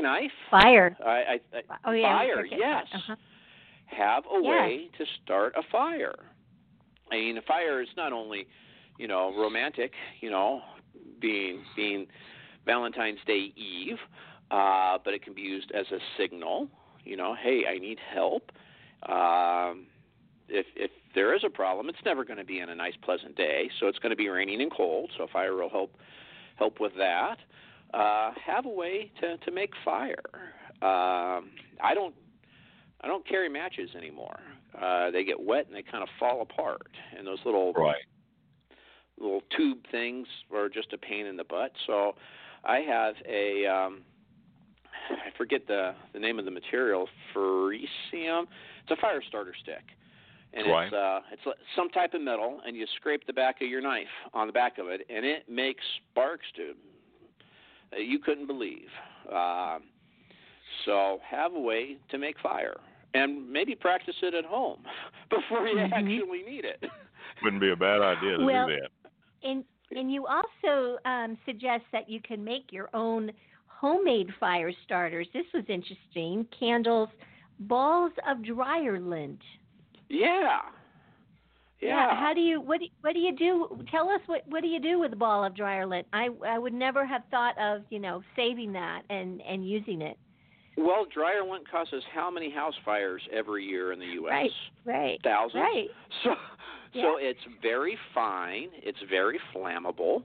knife. Fire. Fire, yes. Uh-huh. Have a way to start a fire. I mean, a fire is not only, you know, romantic, you know, being Valentine's Day Eve, but it can be used as a signal, You know, hey, I need help. If there is a problem, it's never going to be in a nice, pleasant day, so it's going to be raining and cold. So fire will help with that. Have a way to make fire. I don't carry matches anymore. They get wet and they kind of fall apart. And those little tube things are just a pain in the butt. So I have a I forget the name of the material, ferricium. It's a fire starter stick. And it's some type of metal, and you scrape the back of your knife on the back of it, and it makes sparks, dude, that you couldn't believe. So have a way to make fire, and maybe practice it at home before you actually need it. Wouldn't be a bad idea to do that. And you also suggest that you can make your own homemade fire starters. This was interesting. Candles, balls of dryer lint. Yeah. How do you? What do you do? Tell us what do you do with a ball of dryer lint? I would never have thought of saving that and using it. Well, dryer lint causes how many house fires every year in the U.S.? Right. Thousands. Right. So it's very fine. It's very flammable.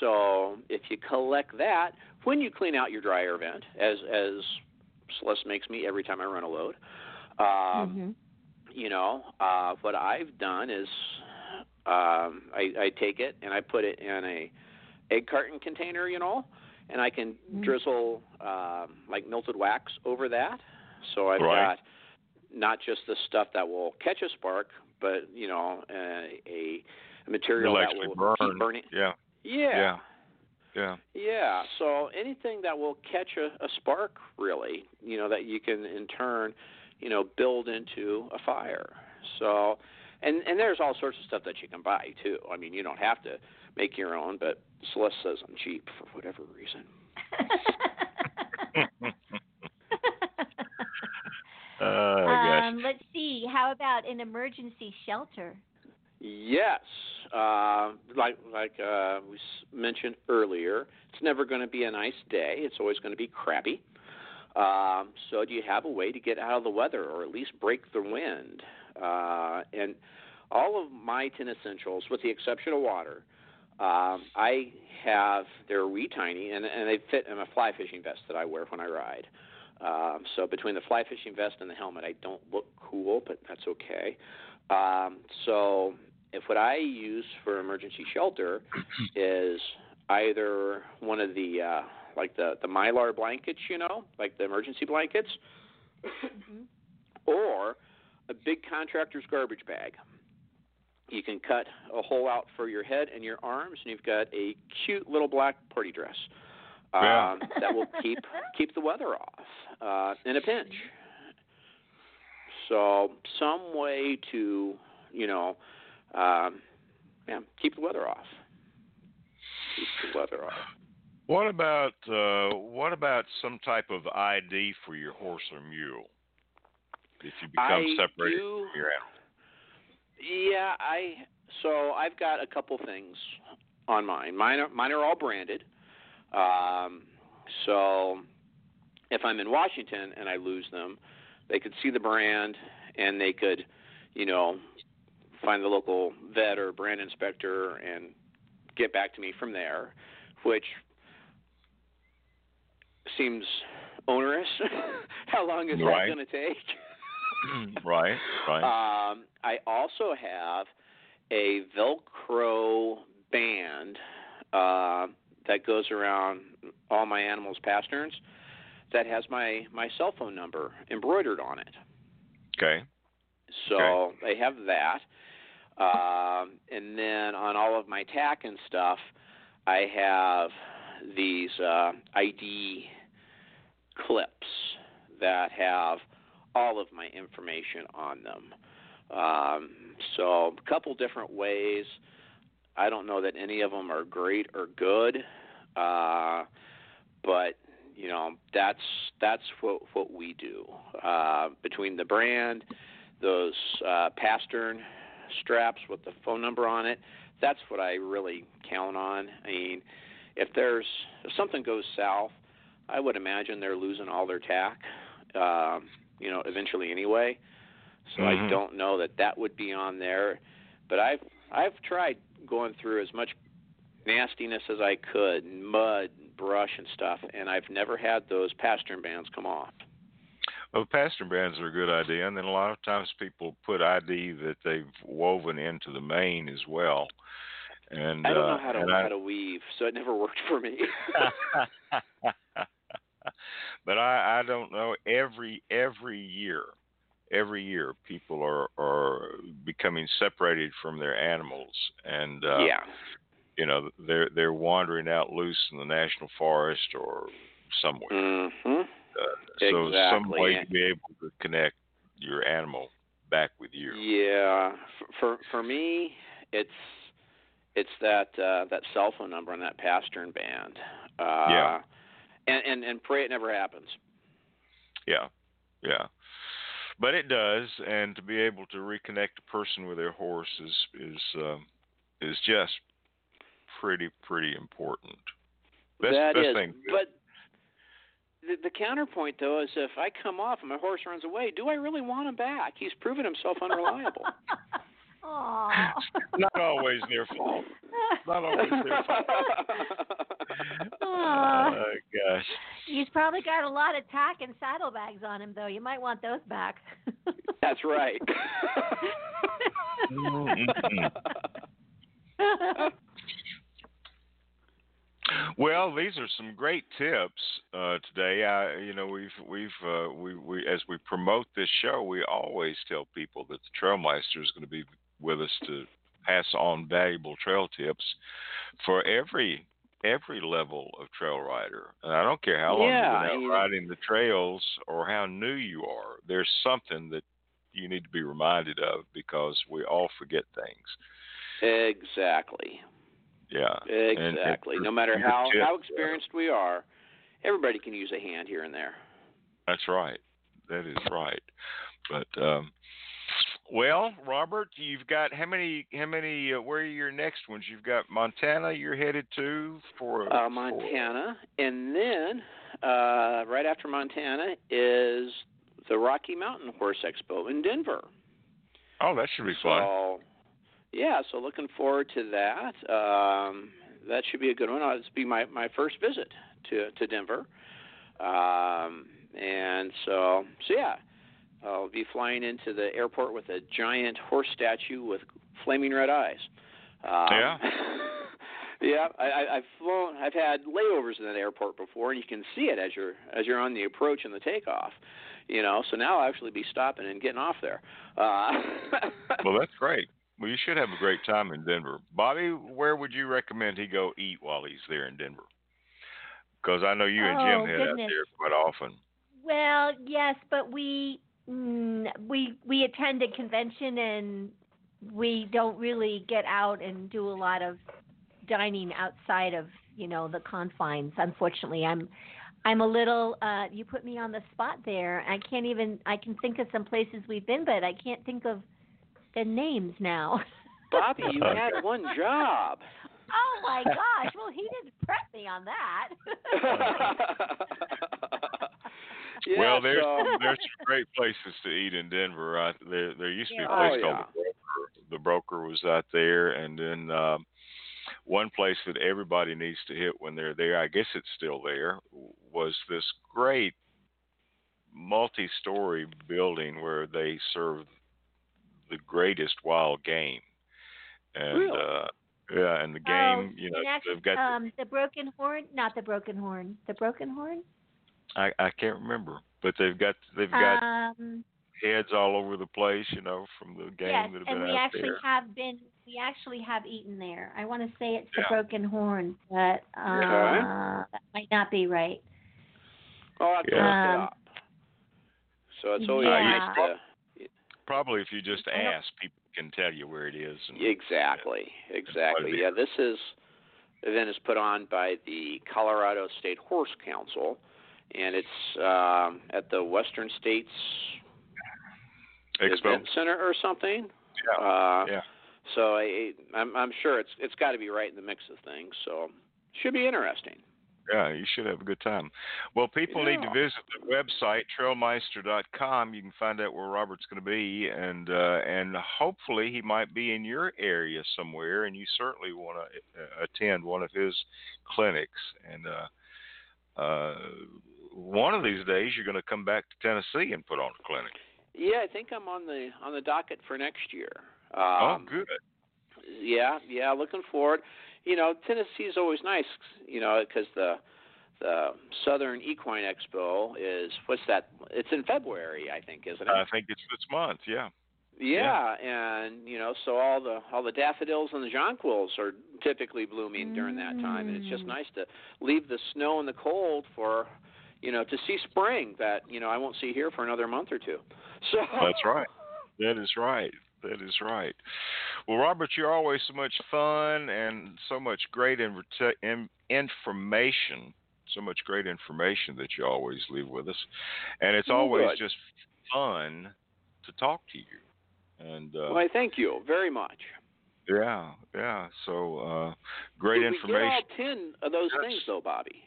So if you collect that when you clean out your dryer vent, as Celeste makes me every time I run a load. What I've done is I take it and I put it in a egg carton container, and I can drizzle like melted wax over that. So I've got not just the stuff that will catch a spark, but a material that will keep burning. Yeah. So anything that will catch a spark, really, that you can in turn build into a fire. So, and there's all sorts of stuff that you can buy, too. I mean, you don't have to make your own, but Celeste says I'm cheap for whatever reason. Let's see. How about an emergency shelter? Yes. Like we mentioned earlier, it's never going to be a nice day. It's always going to be crappy. So do you have a way to get out of the weather or at least break the wind? And all of my 10 essentials, with the exception of water, I have, they're wee tiny, and they fit in a fly fishing vest that I wear when I ride. So between the fly fishing vest and the helmet, I don't look cool, but that's okay. So if what I use for emergency shelter is either one of the like the Mylar blankets, like the emergency blankets, or a big contractor's garbage bag. You can cut a hole out for your head and your arms, and you've got a cute little black party dress that will keep the weather off in a pinch. So some way to, keep the weather off. What about some type of ID for your horse or mule if you become separated from your animal? Yeah, so I've got a couple things on mine. Mine are all branded. So if I'm in Washington and I lose them, they could see the brand and they could, find the local vet or brand inspector and get back to me from there, which seems onerous. How long is that going to take? Right. I also have a Velcro band that goes around all my animals' pasterns that has my cell phone number embroidered on it. Okay. So I have that. And then on all of my tack and stuff, I have these ID clips that have all of my information on them. So a couple different ways. I don't know that any of them are great or good, but that's what we do. Between the brand, those pastern straps with the phone number on it, that's what I really count on. I mean, if something goes south, I would imagine they're losing all their tack, eventually anyway. So I don't know that would be on there. But I've tried going through as much nastiness as I could, mud, brush, and stuff, and I've never had those pastern bands come off. Well, pastern bands are a good idea, and then a lot of times people put ID that they've woven into the mane as well. And I don't know how to weave, so it never worked for me. But I don't know. Every year, people are becoming separated from their animals, and they're wandering out loose in the national forest or somewhere. So exactly. Some way to be able to connect your animal back with you. Yeah, for me, it's that cell phone number on that pastern band. And pray it never happens. Yeah. But it does, and to be able to reconnect a person with their horse is just pretty important. Best thing. But the counterpoint, though, is if I come off and my horse runs away, do I really want him back? He's proven himself unreliable. Not always their fault. Oh, gosh. He's probably got a lot of tack and saddlebags on him, though. You might want those back. That's right. Well, these are some great tips today. We as we promote this show, we always tell people that the Trailmeister is going to be with us to pass on valuable trail tips for every level of trail rider. And I don't care how long you've been out riding the trails or how new you are. There's something that you need to be reminded of because we all forget things. Exactly. Yeah. Exactly. And no matter how experienced we are, everybody can use a hand here and there. That's right. That is right. But well, Robert, you've got how many where are your next ones? You've got Montana you're headed to for Montana, and then right after Montana is the Rocky Mountain Horse Expo in Denver. Oh, that should be fun. Yeah, so looking forward to that. That should be a good one. It'll be my first visit to Denver. And so, I'll be flying into the airport with a giant horse statue with flaming red eyes. I've had layovers in that airport before, and you can see it as you're on the approach and the takeoff. So now I'll actually be stopping and getting off there. Well, that's great. Well, you should have a great time in Denver. Bobby, where would you recommend he go eat while he's there in Denver? Because I know you and Jim head out there quite often. Well, yes, but we attend a convention and we don't really get out and do a lot of dining outside of, the confines. Unfortunately, I'm a little you put me on the spot there. I can think of some places we've been, but I can't think of the names now. Bobby, you had one job. Oh, my gosh. Well, he didn't prep me on that. Well, there's some great places to eat in Denver. There used to be a place called The Broker. The Broker was out there. And then one place that everybody needs to hit when they're there, I guess it's still there, was this great multi-story building where they served the greatest wild game, and really? And the game, they've got the broken horn. I can't remember, but they've got heads all over the place, from the game that have been out there. Yes, and we actually have eaten there. I want to say it's the broken horn, but that might not be right. Oh, I'll look it up. So it's always nice to. Probably if you just ask, people can tell you where it is. And, exactly. Yeah, this event is put on by the Colorado State Horse Council, and it's at the Western States Expo. Event Center or something. Yeah. So I'm sure it's got to be right in the mix of things. So should be interesting. Yeah, you should have a good time. Well, people need to visit the website, trailmeister.com. You can find out where Robert's going to be, and hopefully he might be in your area somewhere, and you certainly want to attend one of his clinics. And one of these days you're going to come back to Tennessee and put on a clinic. Yeah, I think I'm on the docket for next year. Oh, good. Yeah, looking forward. You know, Tennessee is always nice, you know, because the Southern Equine Expo is, what's that? It's in February, I think, isn't it? I think it's this month, yeah. Yeah, and, you know, so all the daffodils and the jonquils are typically blooming during that time, and it's just nice to leave the snow and the cold for, you know, to see spring that, you know, I won't see here for another month or two. So that's right. That is right. Well, Robert, you're always so much fun and so much great information, that you always leave with us. And it's always just fun to talk to you. And well, I thank you very much. Yeah. So great information. We get all 10 of those things, though, Bobby.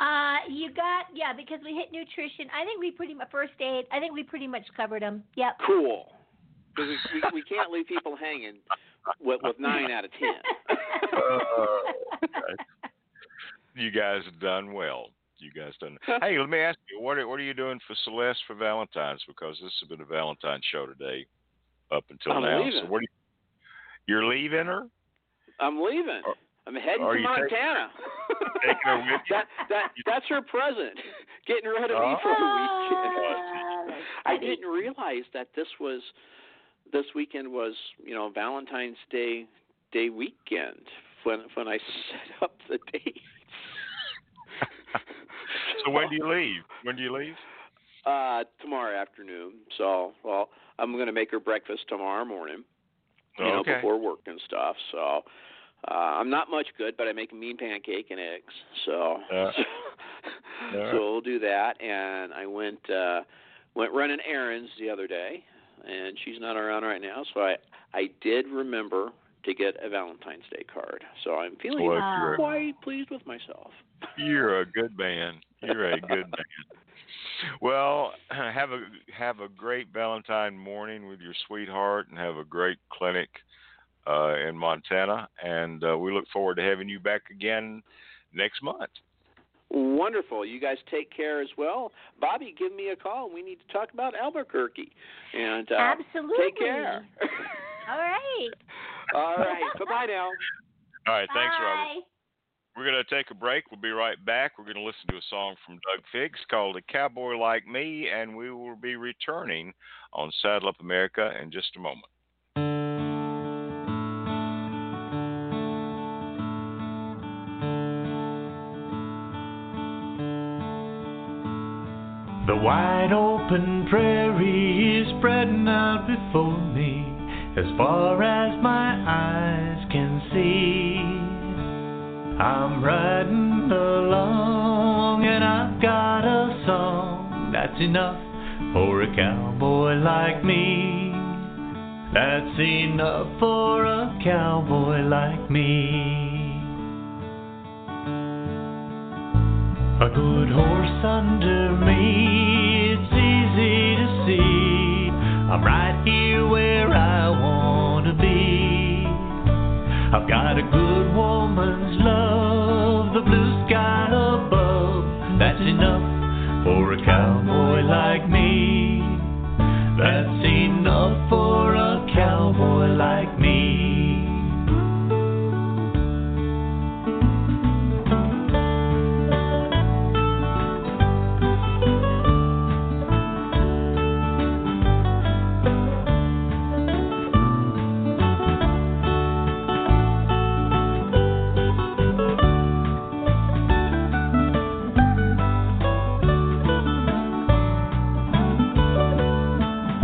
Because we hit nutrition. I think we pretty much, first aid, I think we pretty much covered them. Yep. Cool. Because we can't leave people hanging with 9 out of 10. You guys have done well. Hey, let me ask you, what are you doing for Celeste for Valentine's? Because this has been a Valentine's show today up until now. So what are you're leaving her? I'm leaving. I'm heading to Montana. Taking her with you? That's her present. Getting rid of me for a weekend. I didn't realize that this weekend was, you know, Valentine's Day weekend when I set up the date. So when do you leave? Tomorrow afternoon. So, well, I'm going to make her breakfast tomorrow morning, you know, before work and stuff. So I'm not much good, but I make a mean pancake and eggs. So we'll do that. And I went running errands the other day, and she's not around right now, so I did remember to get a Valentine's Day card. So I'm feeling quite pleased with myself. You're a good man. Well, have a great Valentine morning with your sweetheart, and have a great clinic in Montana. And we look forward to having you back again next month. Wonderful. You guys take care as well. Bobby, give me a call. We need to talk about Albuquerque. And absolutely. Take care. All right. Bye-bye now. All right. Bye. Thanks, Robert. We're going to take a break. We'll be right back. We're going to listen to a song from Doug Figgs called A Cowboy Like Me, and we will be returning on Saddle Up America in just a moment. The wide open prairie is spreading out before me, as far as my eyes can see. I'm riding along, and I've got a song that's enough for a cowboy like me. That's enough for a cowboy like me. A good horse under me, it's easy to see. I'm right here where I want to be. I've got a good woman's love, the blue sky above. That's enough for a cowboy like me. That's enough for a cowboy like me.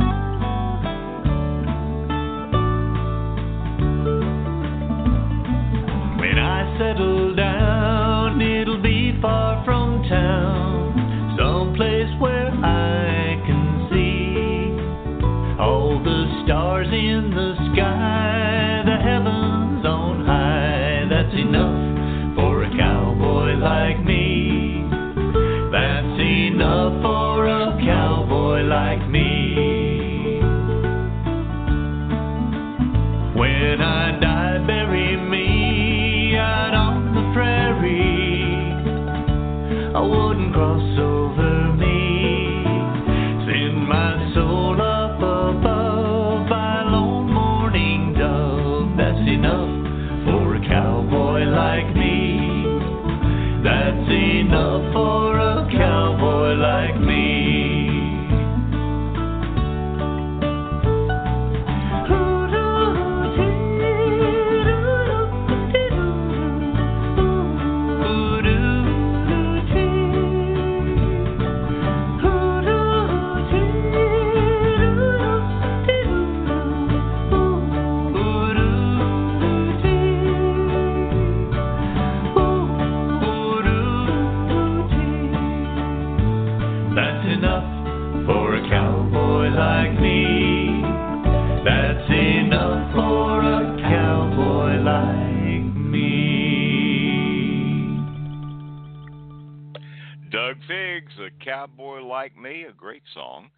That's enough for a cowboy like like me. That's enough for a cowboy like me. Doug Figgs, A Cowboy Like Me, a great song.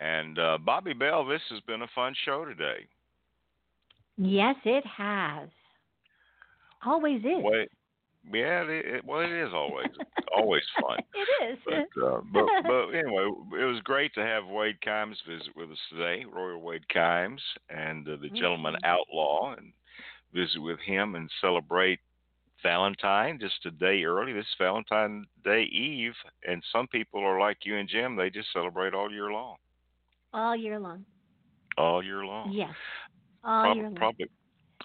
And Bobbi Bell, this has been a fun show today. Yes, it has. Always is. Wait. Yeah, it is always fun. It is. But anyway, it was great to have Wade Kimes visit with us today, Royal Wade Kimes, and the Gentleman Outlaw, and visit with him and celebrate Valentine just a day early. This is Valentine's Day Eve, and some people are like you and Jim. They just celebrate all year long. All year long. All year long. Yes. All year long.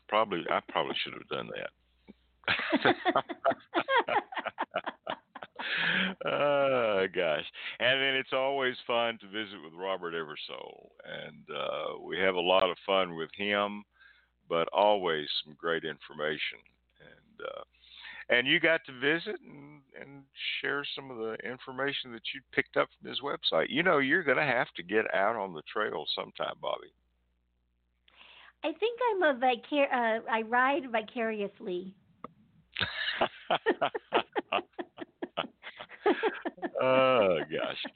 Probably, I probably should have done that. Gosh. And then it's always fun to visit with Robert Eversole, and we have a lot of fun with him, but always some great information. And you got to visit and share some of the information that you picked up from his website. You know, you're going to have to get out on the trail sometime, Bobbi. I think I ride vicariously. Oh gosh.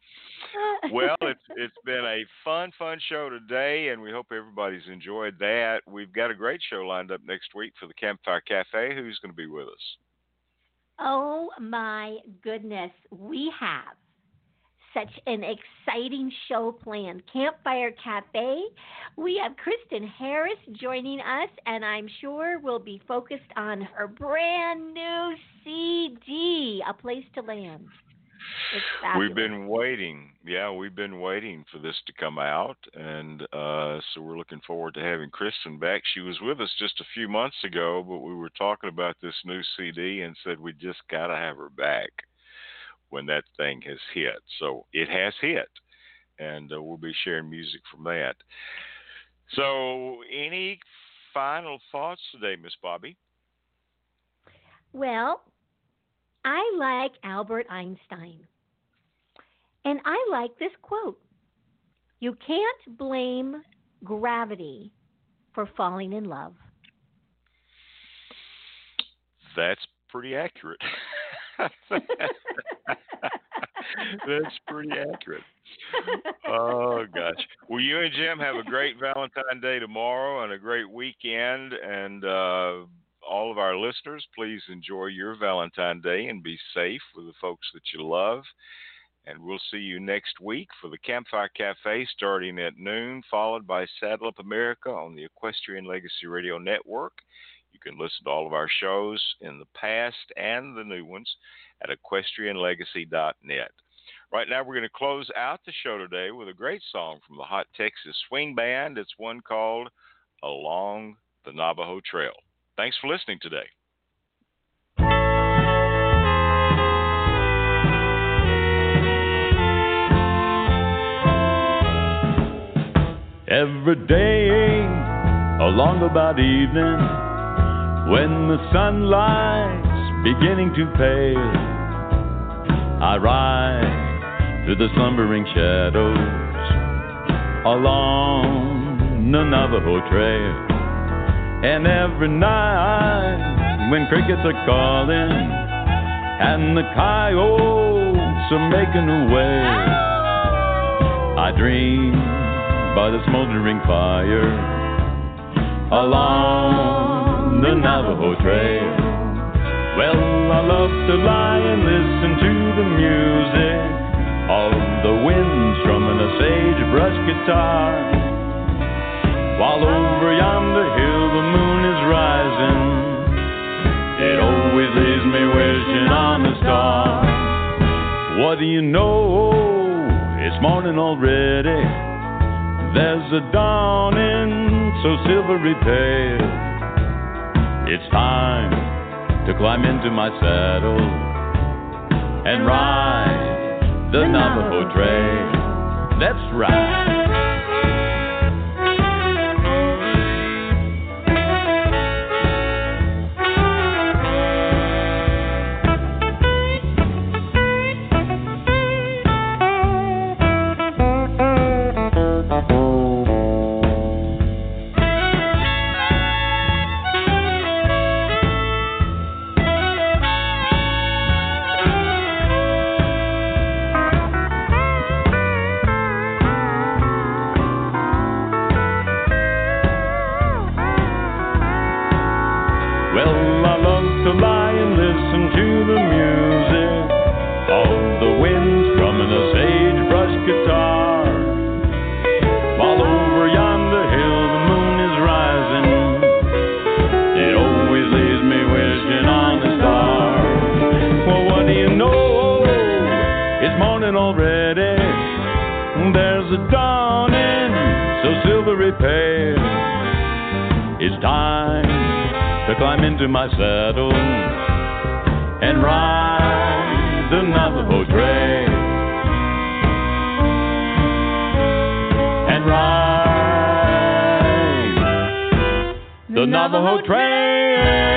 Well, it's been a fun show today, and we hope everybody's enjoyed that. We've got a great show lined up next week for the Campfire Cafe. Who's going to be with us? Oh my goodness, we have such an exciting show planned. Campfire Cafe. We have Kristen Harris joining us, and I'm sure we'll be focused on her brand new CD, A Place to Land. It's fabulous. We've been waiting. Yeah, we've been waiting for this to come out, and so we're looking forward to having Kristen back. She was with us just a few months ago, but we were talking about this new CD and said we just got to have her back when that thing has hit. So it has hit, and we'll be sharing music from that. So any final thoughts today, Miss Bobbi? Well, I like Albert Einstein, and I like this quote: you can't blame gravity for falling in love. That's pretty accurate. That's pretty accurate. Oh gosh. Well, you and Jim have a great Valentine's Day tomorrow and a great weekend, and all of our listeners, please enjoy your Valentine's Day and be safe with the folks that you love. And we'll see you next week for the Campfire Cafe starting at noon, followed by Saddle Up America on the Equestrian Legacy Radio Network. You can listen to all of our shows in the past and the new ones at equestrianlegacy.net. Right now, we're going to close out the show today with a great song from the Hot Texas Swing Band. It's one called Along the Navajo Trail. Thanks for listening today. Every day along about evening, when the sunlight's beginning to pale, I ride through the slumbering shadows along the Navajo Trail. And every night when crickets are calling and the coyotes are making a wail, I dream by the smoldering fire along the Navajo Trail. Well, I love to lie and listen to the music of the wind strumming a sagebrush guitar, while over yonder hill the moon is rising. It always leaves me wishing on a star. What do you know, it's morning already. There's a dawning so silvery pale. It's time to climb into my saddle and ride the Navajo Trail. That's right. to the music of the wind strumming a sagebrush guitar. While over yonder hill the moon is rising, it always leaves me wishing on a star. Well, what do you know? It's morning already. There's a dawning so silvery pale. It's time to climb into my saddle and ride the Navajo trail. And ride the Navajo trail.